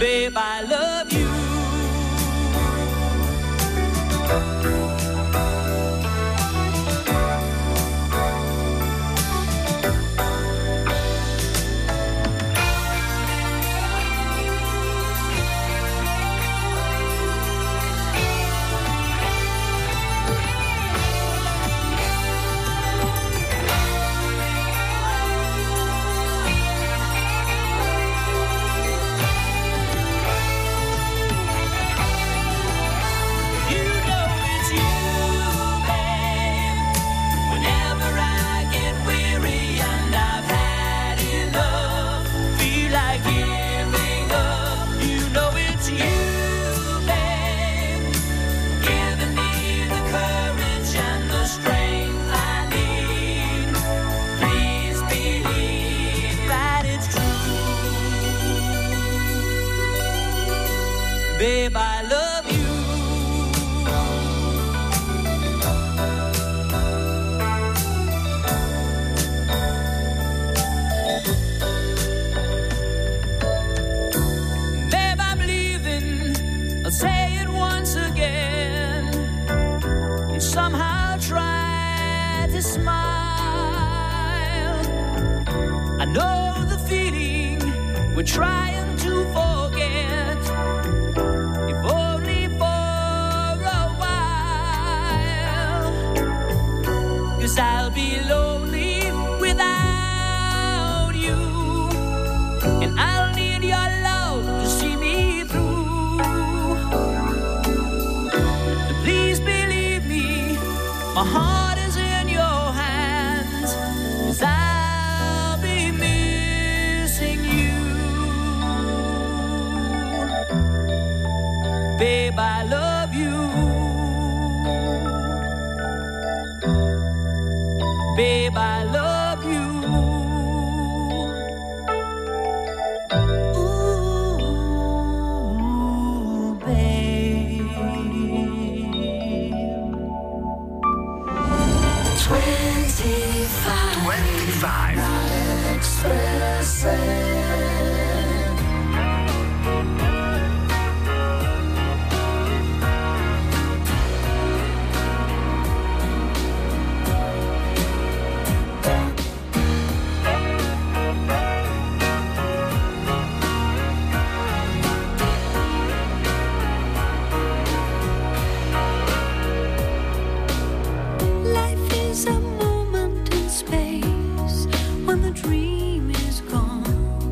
babe, I love you. Babe, I love you. Babe, I'm leaving. I'll say it once again. And somehow try to smile. I know the feeling we're trying to forget. Only for a while, 'cause I'll be lonely without you, and I'll need your love to see me through. Please believe me, my heart is in your hands, 'cause I'll be missing you. Babe, I love you. Babe, I love you. Ooh, babe. 25 Express. A moment in space when the dream is gone.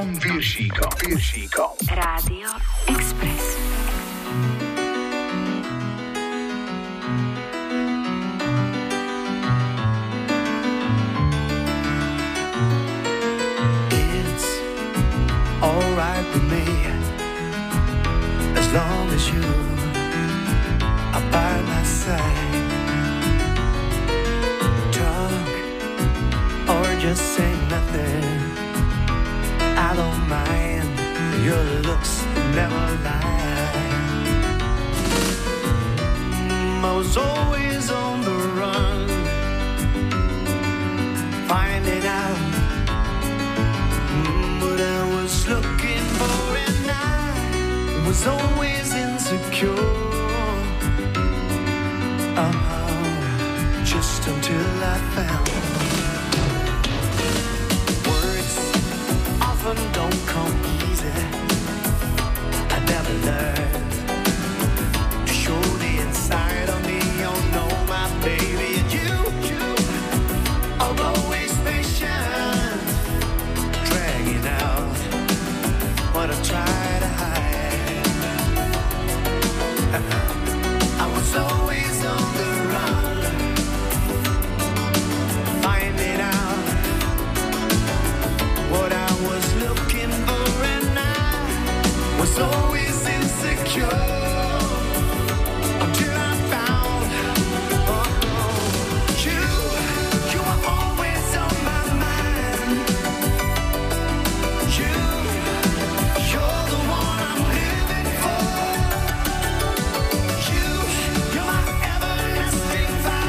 Víršíkom. Víršíkom. Víršíkom. Rádio Express. It's all right with me as long as you are by my side. Talk or just say nothing. I don't mind, your looks never lie. I was always on the run, finding out what I was looking for, and I was always insecure. Uh-huh. Just until I found. Don't come easy. I never learned to show the inside of me. Oh no, my baby, and you are always patient, dragging out what I try to hide. I was always on the run, finding out what I was looking for, and I was always insecure until I found you. You were always on my mind. You're the one I'm living for. You're my everlasting fire.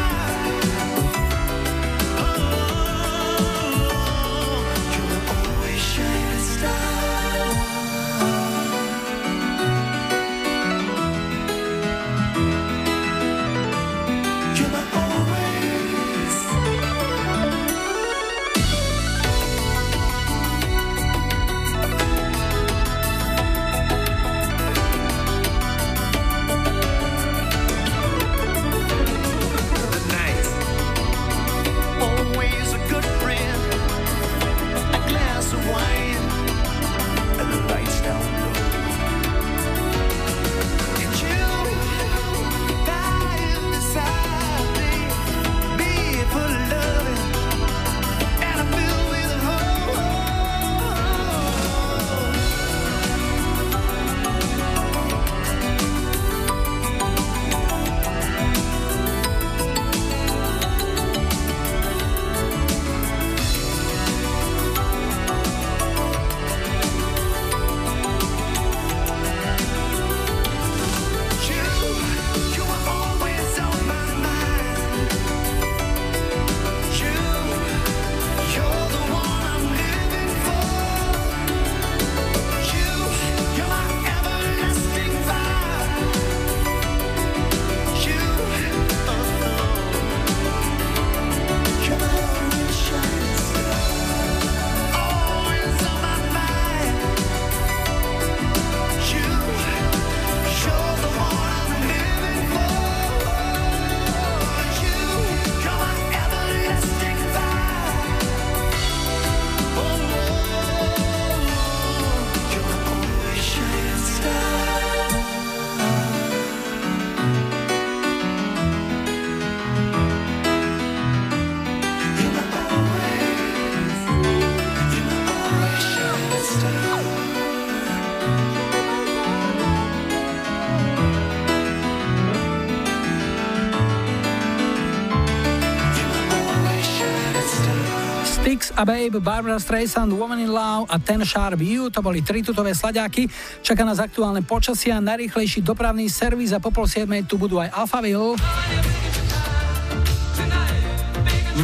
A Babe, Barbara Streisand, Woman in Love a Ten Sharp, You, to boli tri tutové slaďáky. Čaká nás aktuálne počasia, najrýchlejší dopravný servis a po 6:30 tu budú aj Alphaville.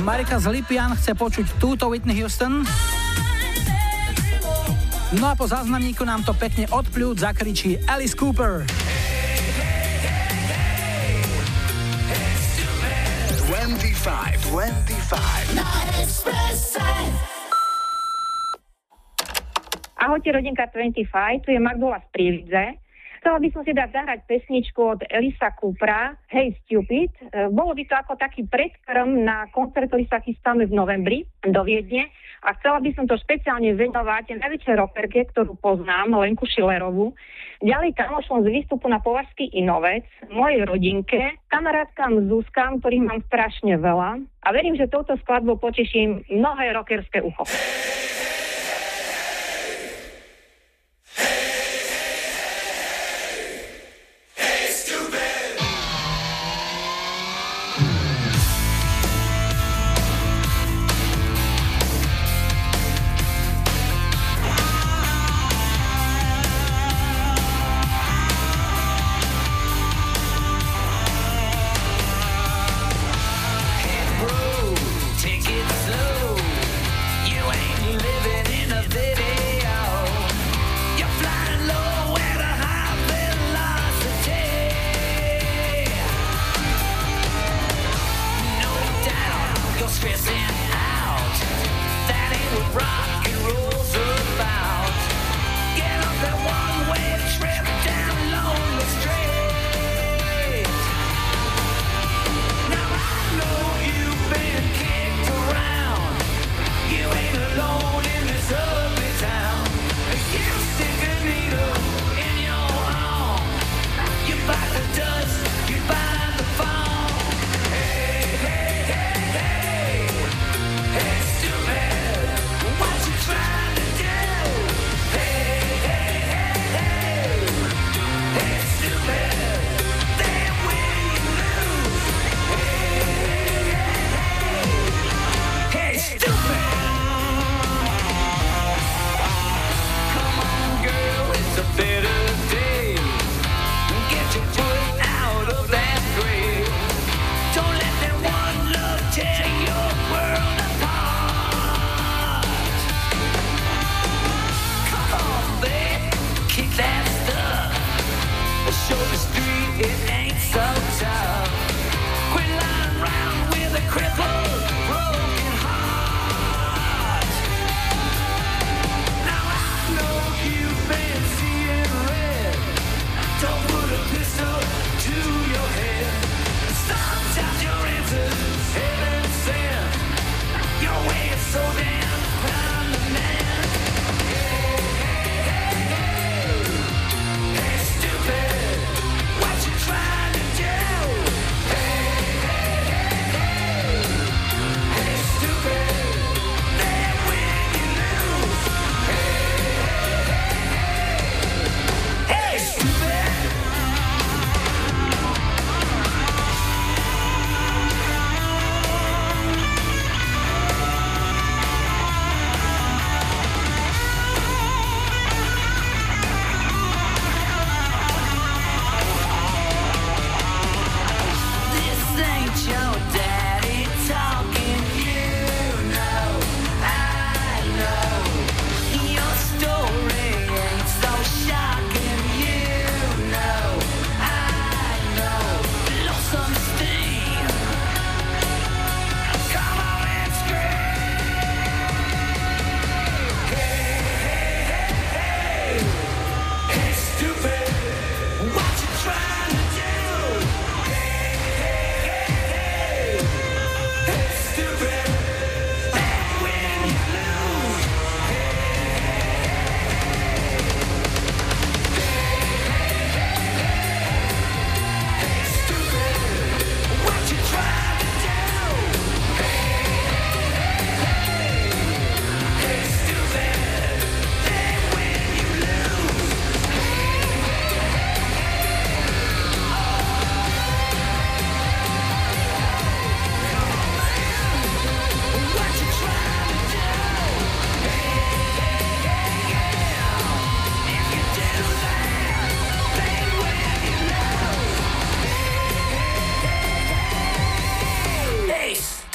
Marika z Lipian chce počuť túto Whitney Houston. No a po záznamníku nám to pekne odpľúť, zakričí Alice Cooper. 25. Na Expresse. Ahojte rodinka 25, tu je Magdula z Prívidze. Chcela by som si dať zahrať pesničku od Elisa Coopera, Hey Stupid. Bolo by to ako taký predkrm na koncert, ktorý sa chystáme v novembri do Viedne. A chcela by som to špeciálne venovať najväčšej rockerke, ktorú poznám, Lenku Schillerovú. Ďalej kamošom z výstupu na Považský Inovec, mojej rodinke, kamarátkam Zuzkám, ktorých mám strašne veľa. A verím, že touto skladbou poteším mnohé rockerské ucho.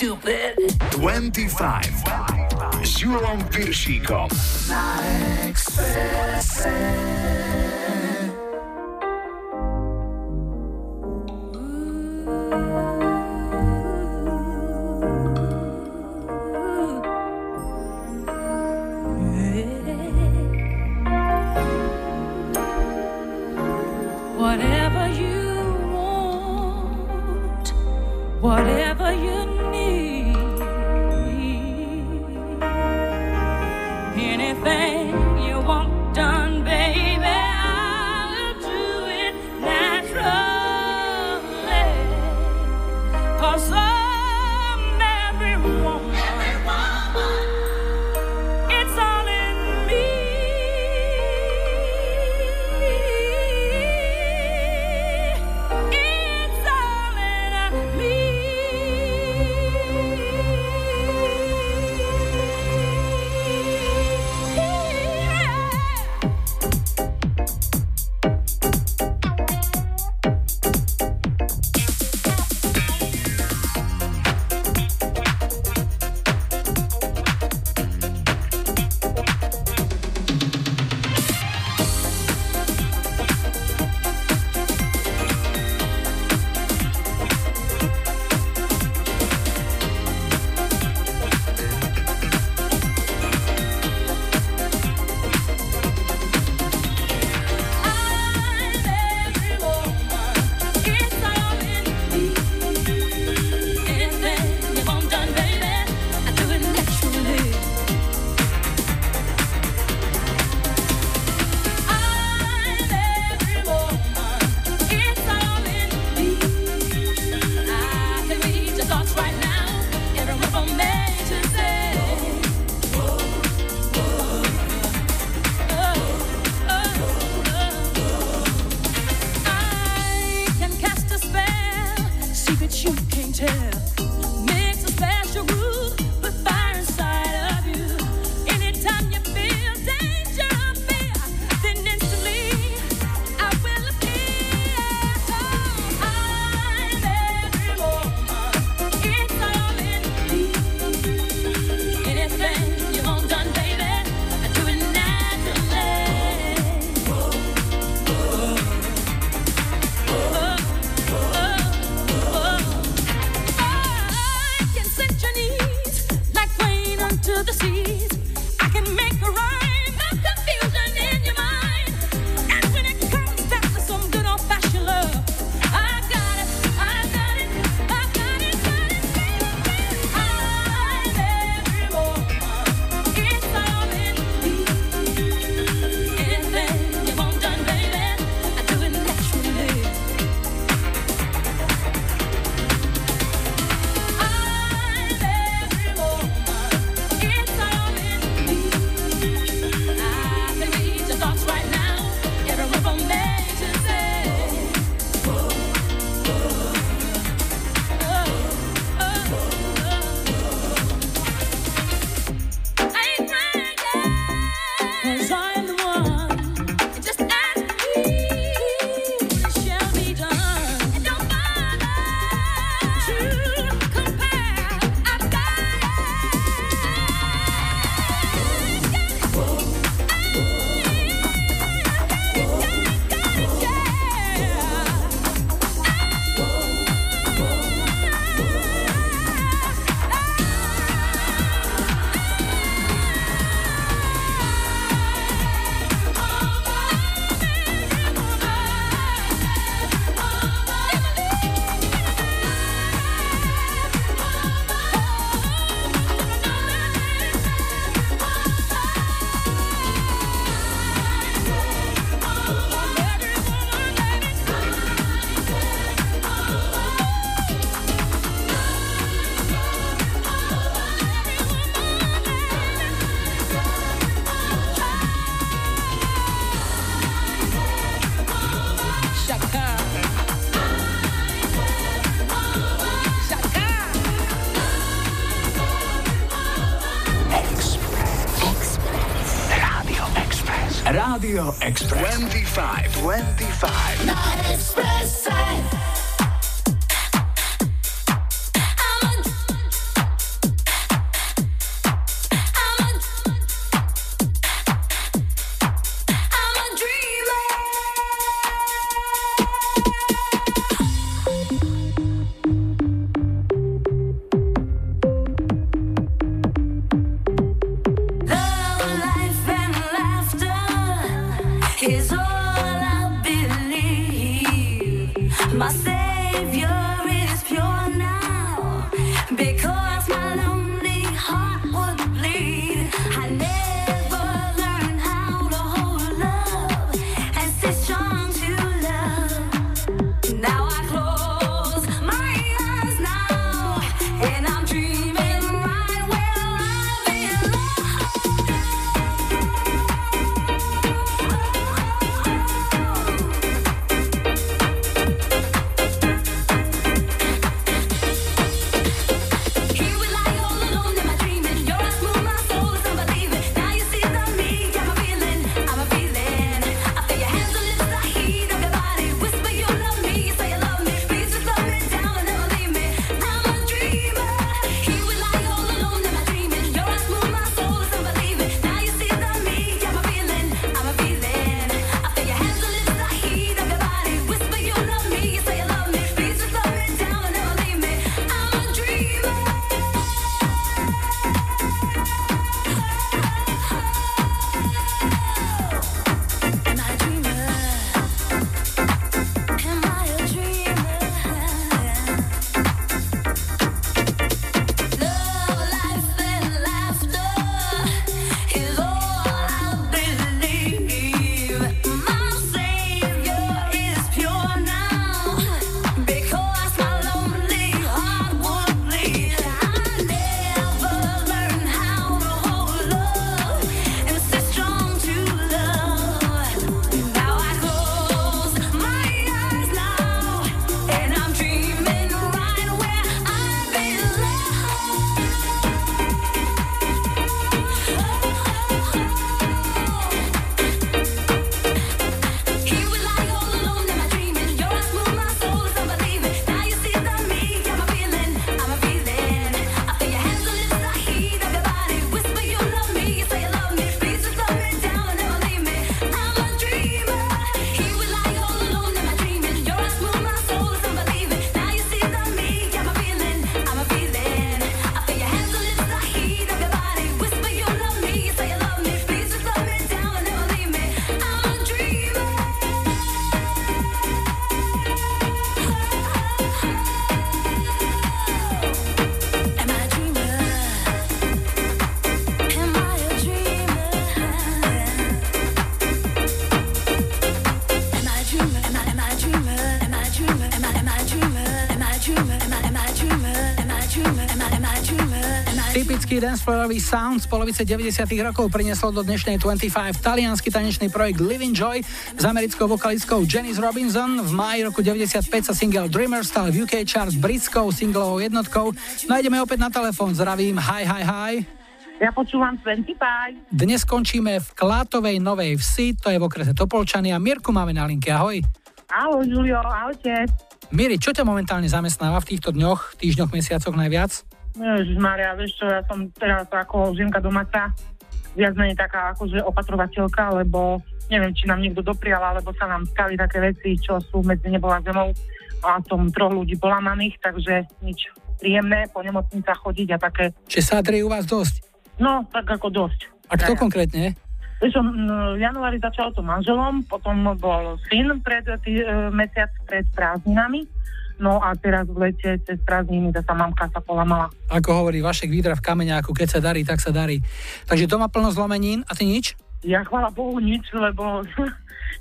Stupid 25 s Júlom Piršíkom na Expresse. whatever you need, anything you want done, baby, I'll do it naturally, 'cause I'm every woman, it's all in me, it's all in Express 25 not Express. My Savior is pure now. Typický dancefloorový sound z polovice 90. rokov prinieslo do dnešnej 25 taliansky tanečný projekt Living Joy s americkou vokalistkou Janis Robinson. V máji roku 95 sa single Dreamer stal v UK chart britskou singlovou jednotkou. Nájdeme opäť na telefón. Zdravím, hi. Ja počúvam 25. Dnes skončíme v Klátovej Novej Vsi, to je v okrese Topolčany a Mirku máme na linke. Ahoj. Ahoj, Julio, ahojte. Miri, čo ťa momentálne zamestnáva v týchto dňoch, týždňoch, mesiacoch najviac? Ježišmária, vieš čo, ja som teraz ako žienka domáca viac menej taká akože opatrovateľka, lebo neviem, či nám niekto doprial, alebo sa nám stali také veci, čo sú medzi nebou a zemou a tom 3 ľudí polamaných, takže nič príjemné, po nemocnicách chodiť a také. Čiže sádrie u vás dosť? No, tak ako dosť. A kto konkrétne? Vieš, v januári začalo to manželom, potom bol syn mesiac pred prázdninami. No a teraz v lete cez prázdniny tá mamka sa polamala. Ako hovorí Vašek Vídra v Kameňáku, keď sa darí, tak sa darí. Takže doma plno zlomenín a ty nič? Ja chvála Bohu nič, lebo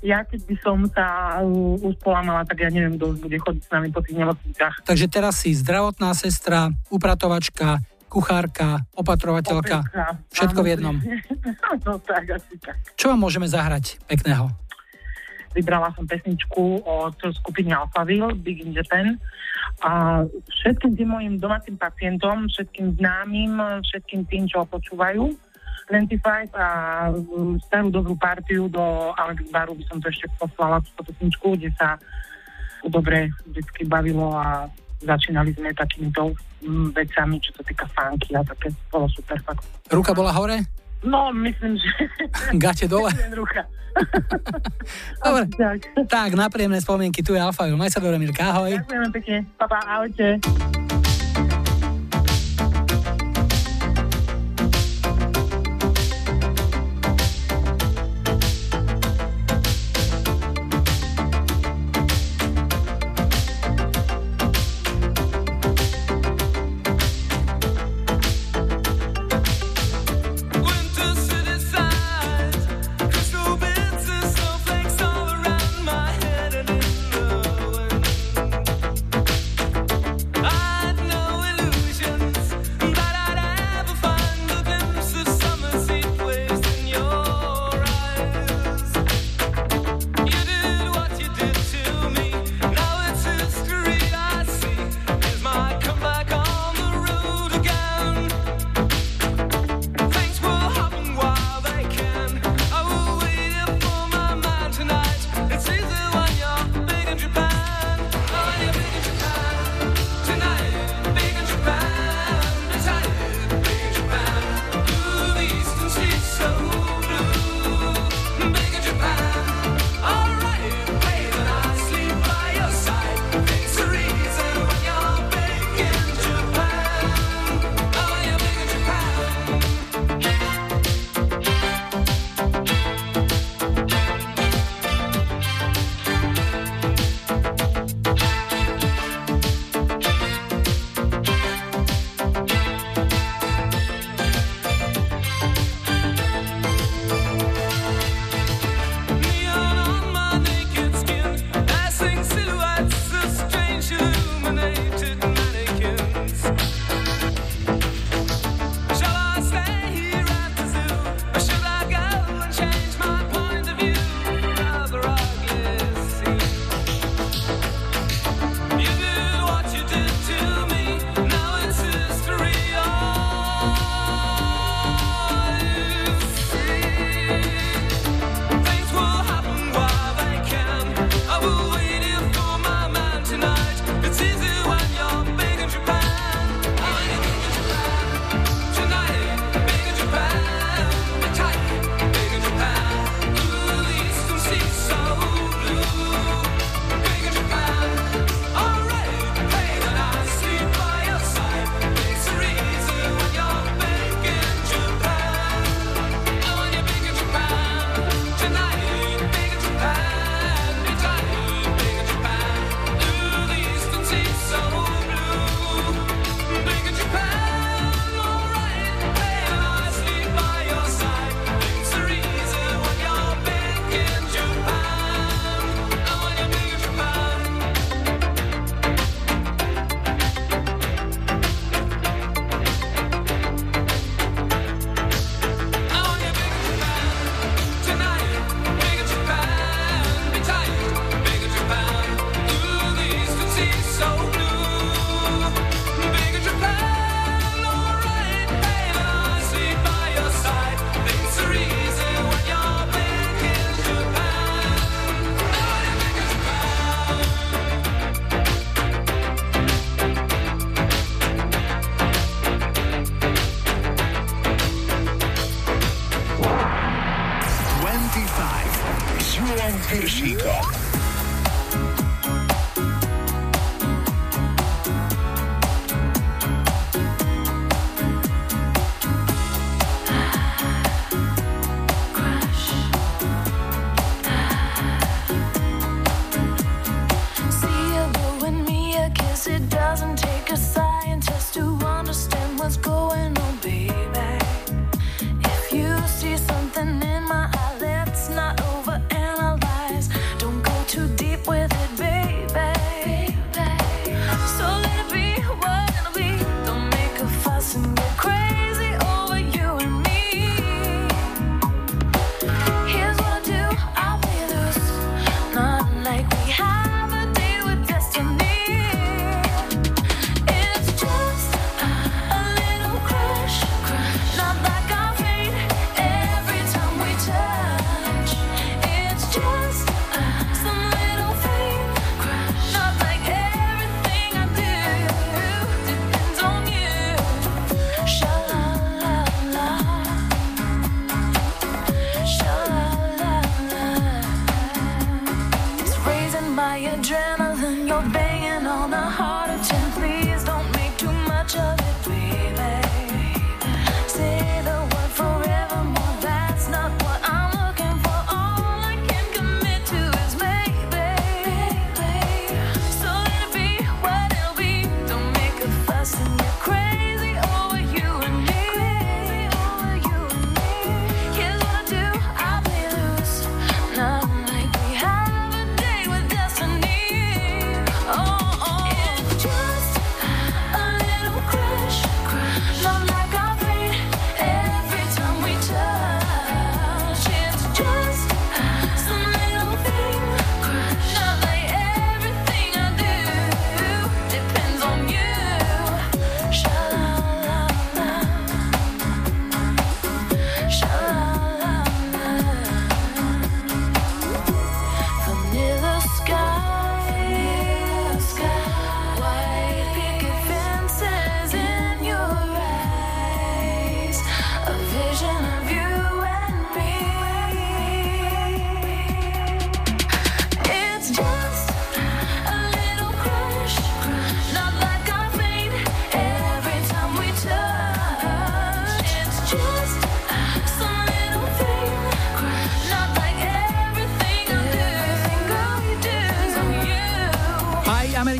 ja keď by som sa už polamala, tak ja neviem, kto bude chodiť s nami po tých nemocnicách. Takže teraz si zdravotná sestra, upratovačka, kuchárka, opatrovateľka, všetko v jednom. No tak, asi tak. Čo vám môžeme zahrať pekného? Vybrala som pesničku od skupiny Alphaville, Big in Japan. A všetkým tým mojim domácim pacientom, všetkým známym, všetkým tým, čo počúvajú 25 a starú dobrú partiu do Alex Baru by som to ešte poslala túto pesničku, kde sa dobre vždycky bavilo a začínali sme takýmito vecami, čo sa týka funky a také, bolo super fakt. Ruka bola hore? No, myslím, že... Gate dole? Dobre, tak na príjemné spomienky, tu je Alphaville. Maj sa dobre, Mirka, ahoj. Ďakujeme pekne, papa, ahojte.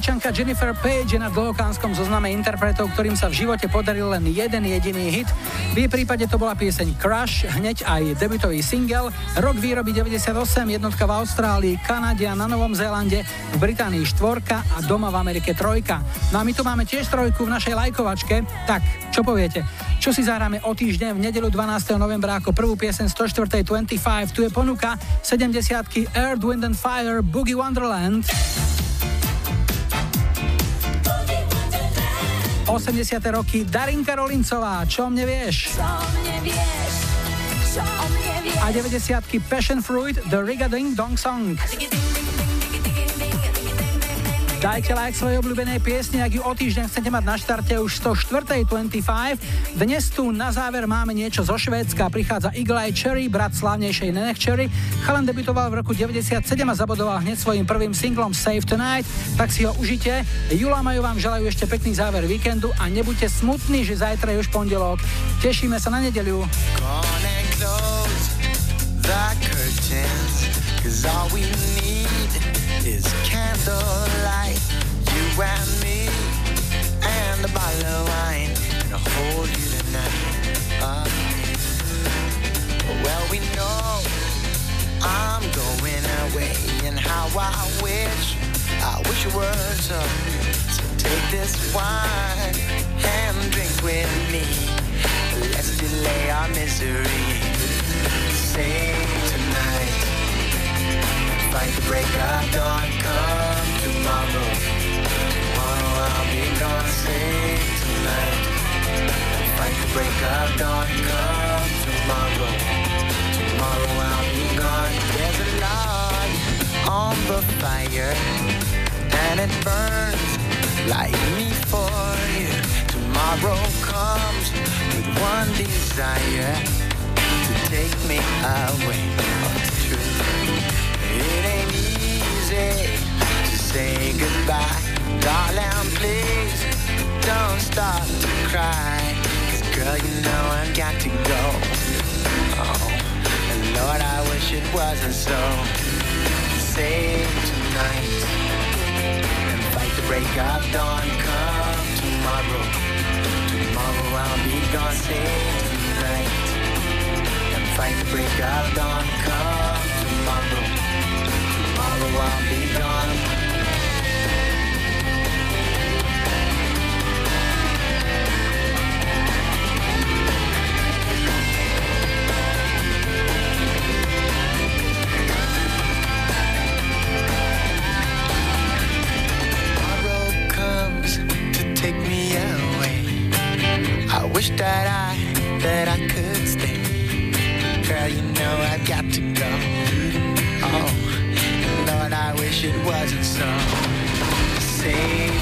Američanka Jennifer Page je na dlhokánskom zozname interpretov, ktorým sa v živote podaril len jeden jediný hit. V jej prípade to bola pieseň Crush, hneď aj debutový single, rok výroby 98, jednotka v Austrálii, Kanade a na Novom Zélande, v Británii štvorka a doma v Amerike trojka. No a my tu máme tiež trojku v našej lajkovačke. Tak, čo poviete? Čo si zahráme o týždeň v nedeľu 12. novembra ako prvú pieseň 104.25? Tu je ponuka 70-ky Earth, Wind and Fire, Boogie Wonderland. 80. roky Darinka Rolincová, Čo mne vieš? A 90. Passion Fruit, The Riga Ding Dong Song. Dajte like svojej obľúbenej piesne, ak ju o týždeň chcete mať na štarte už 104.25. Dnes tu na záver máme niečo zo Švédska. Prichádza Iglai Cherry, brat slávnejšej Nenech Cherry. Chalan debutoval v roku 97 a zabodoval hneď svojím prvým singlom Save Tonight. Tak si ho užite. Jula Maju vám želajú ešte pekný záver víkendu a nebuďte smutní, že zajtra je už pondelok. Tešíme sa na nedeľu. Is candlelight, you and me, and a bottle of wine, and I'll hold you tonight. Well, we know I'm going away, and how I wish it were so. So take this wine and drink with me. Let's delay our misery. Save tonight. Fight the break of dawn, come tomorrow. Tomorrow I'll be gone, save tonight. Fight the break of dawn, come tomorrow. Tomorrow I'll be gone. There's a log on the fire, and it burns like me for you. Tomorrow comes with one desire, to take me away from the truth. It ain't easy to say goodbye, darling, please don't stop to cry, 'cause girl, you know I've got to go. Oh, and Lord, I wish it wasn't so. Save tonight and fight the break of dawn, come tomorrow. Tomorrow I'll be gone, save tonight and fight the break of dawn, come tomorrow. Tomorrow I'll be gone. Tomorrow comes to take me away. I wish that I could stay. Girl, you know I've got to go. Oh. Lord, I wish it wasn't so. Save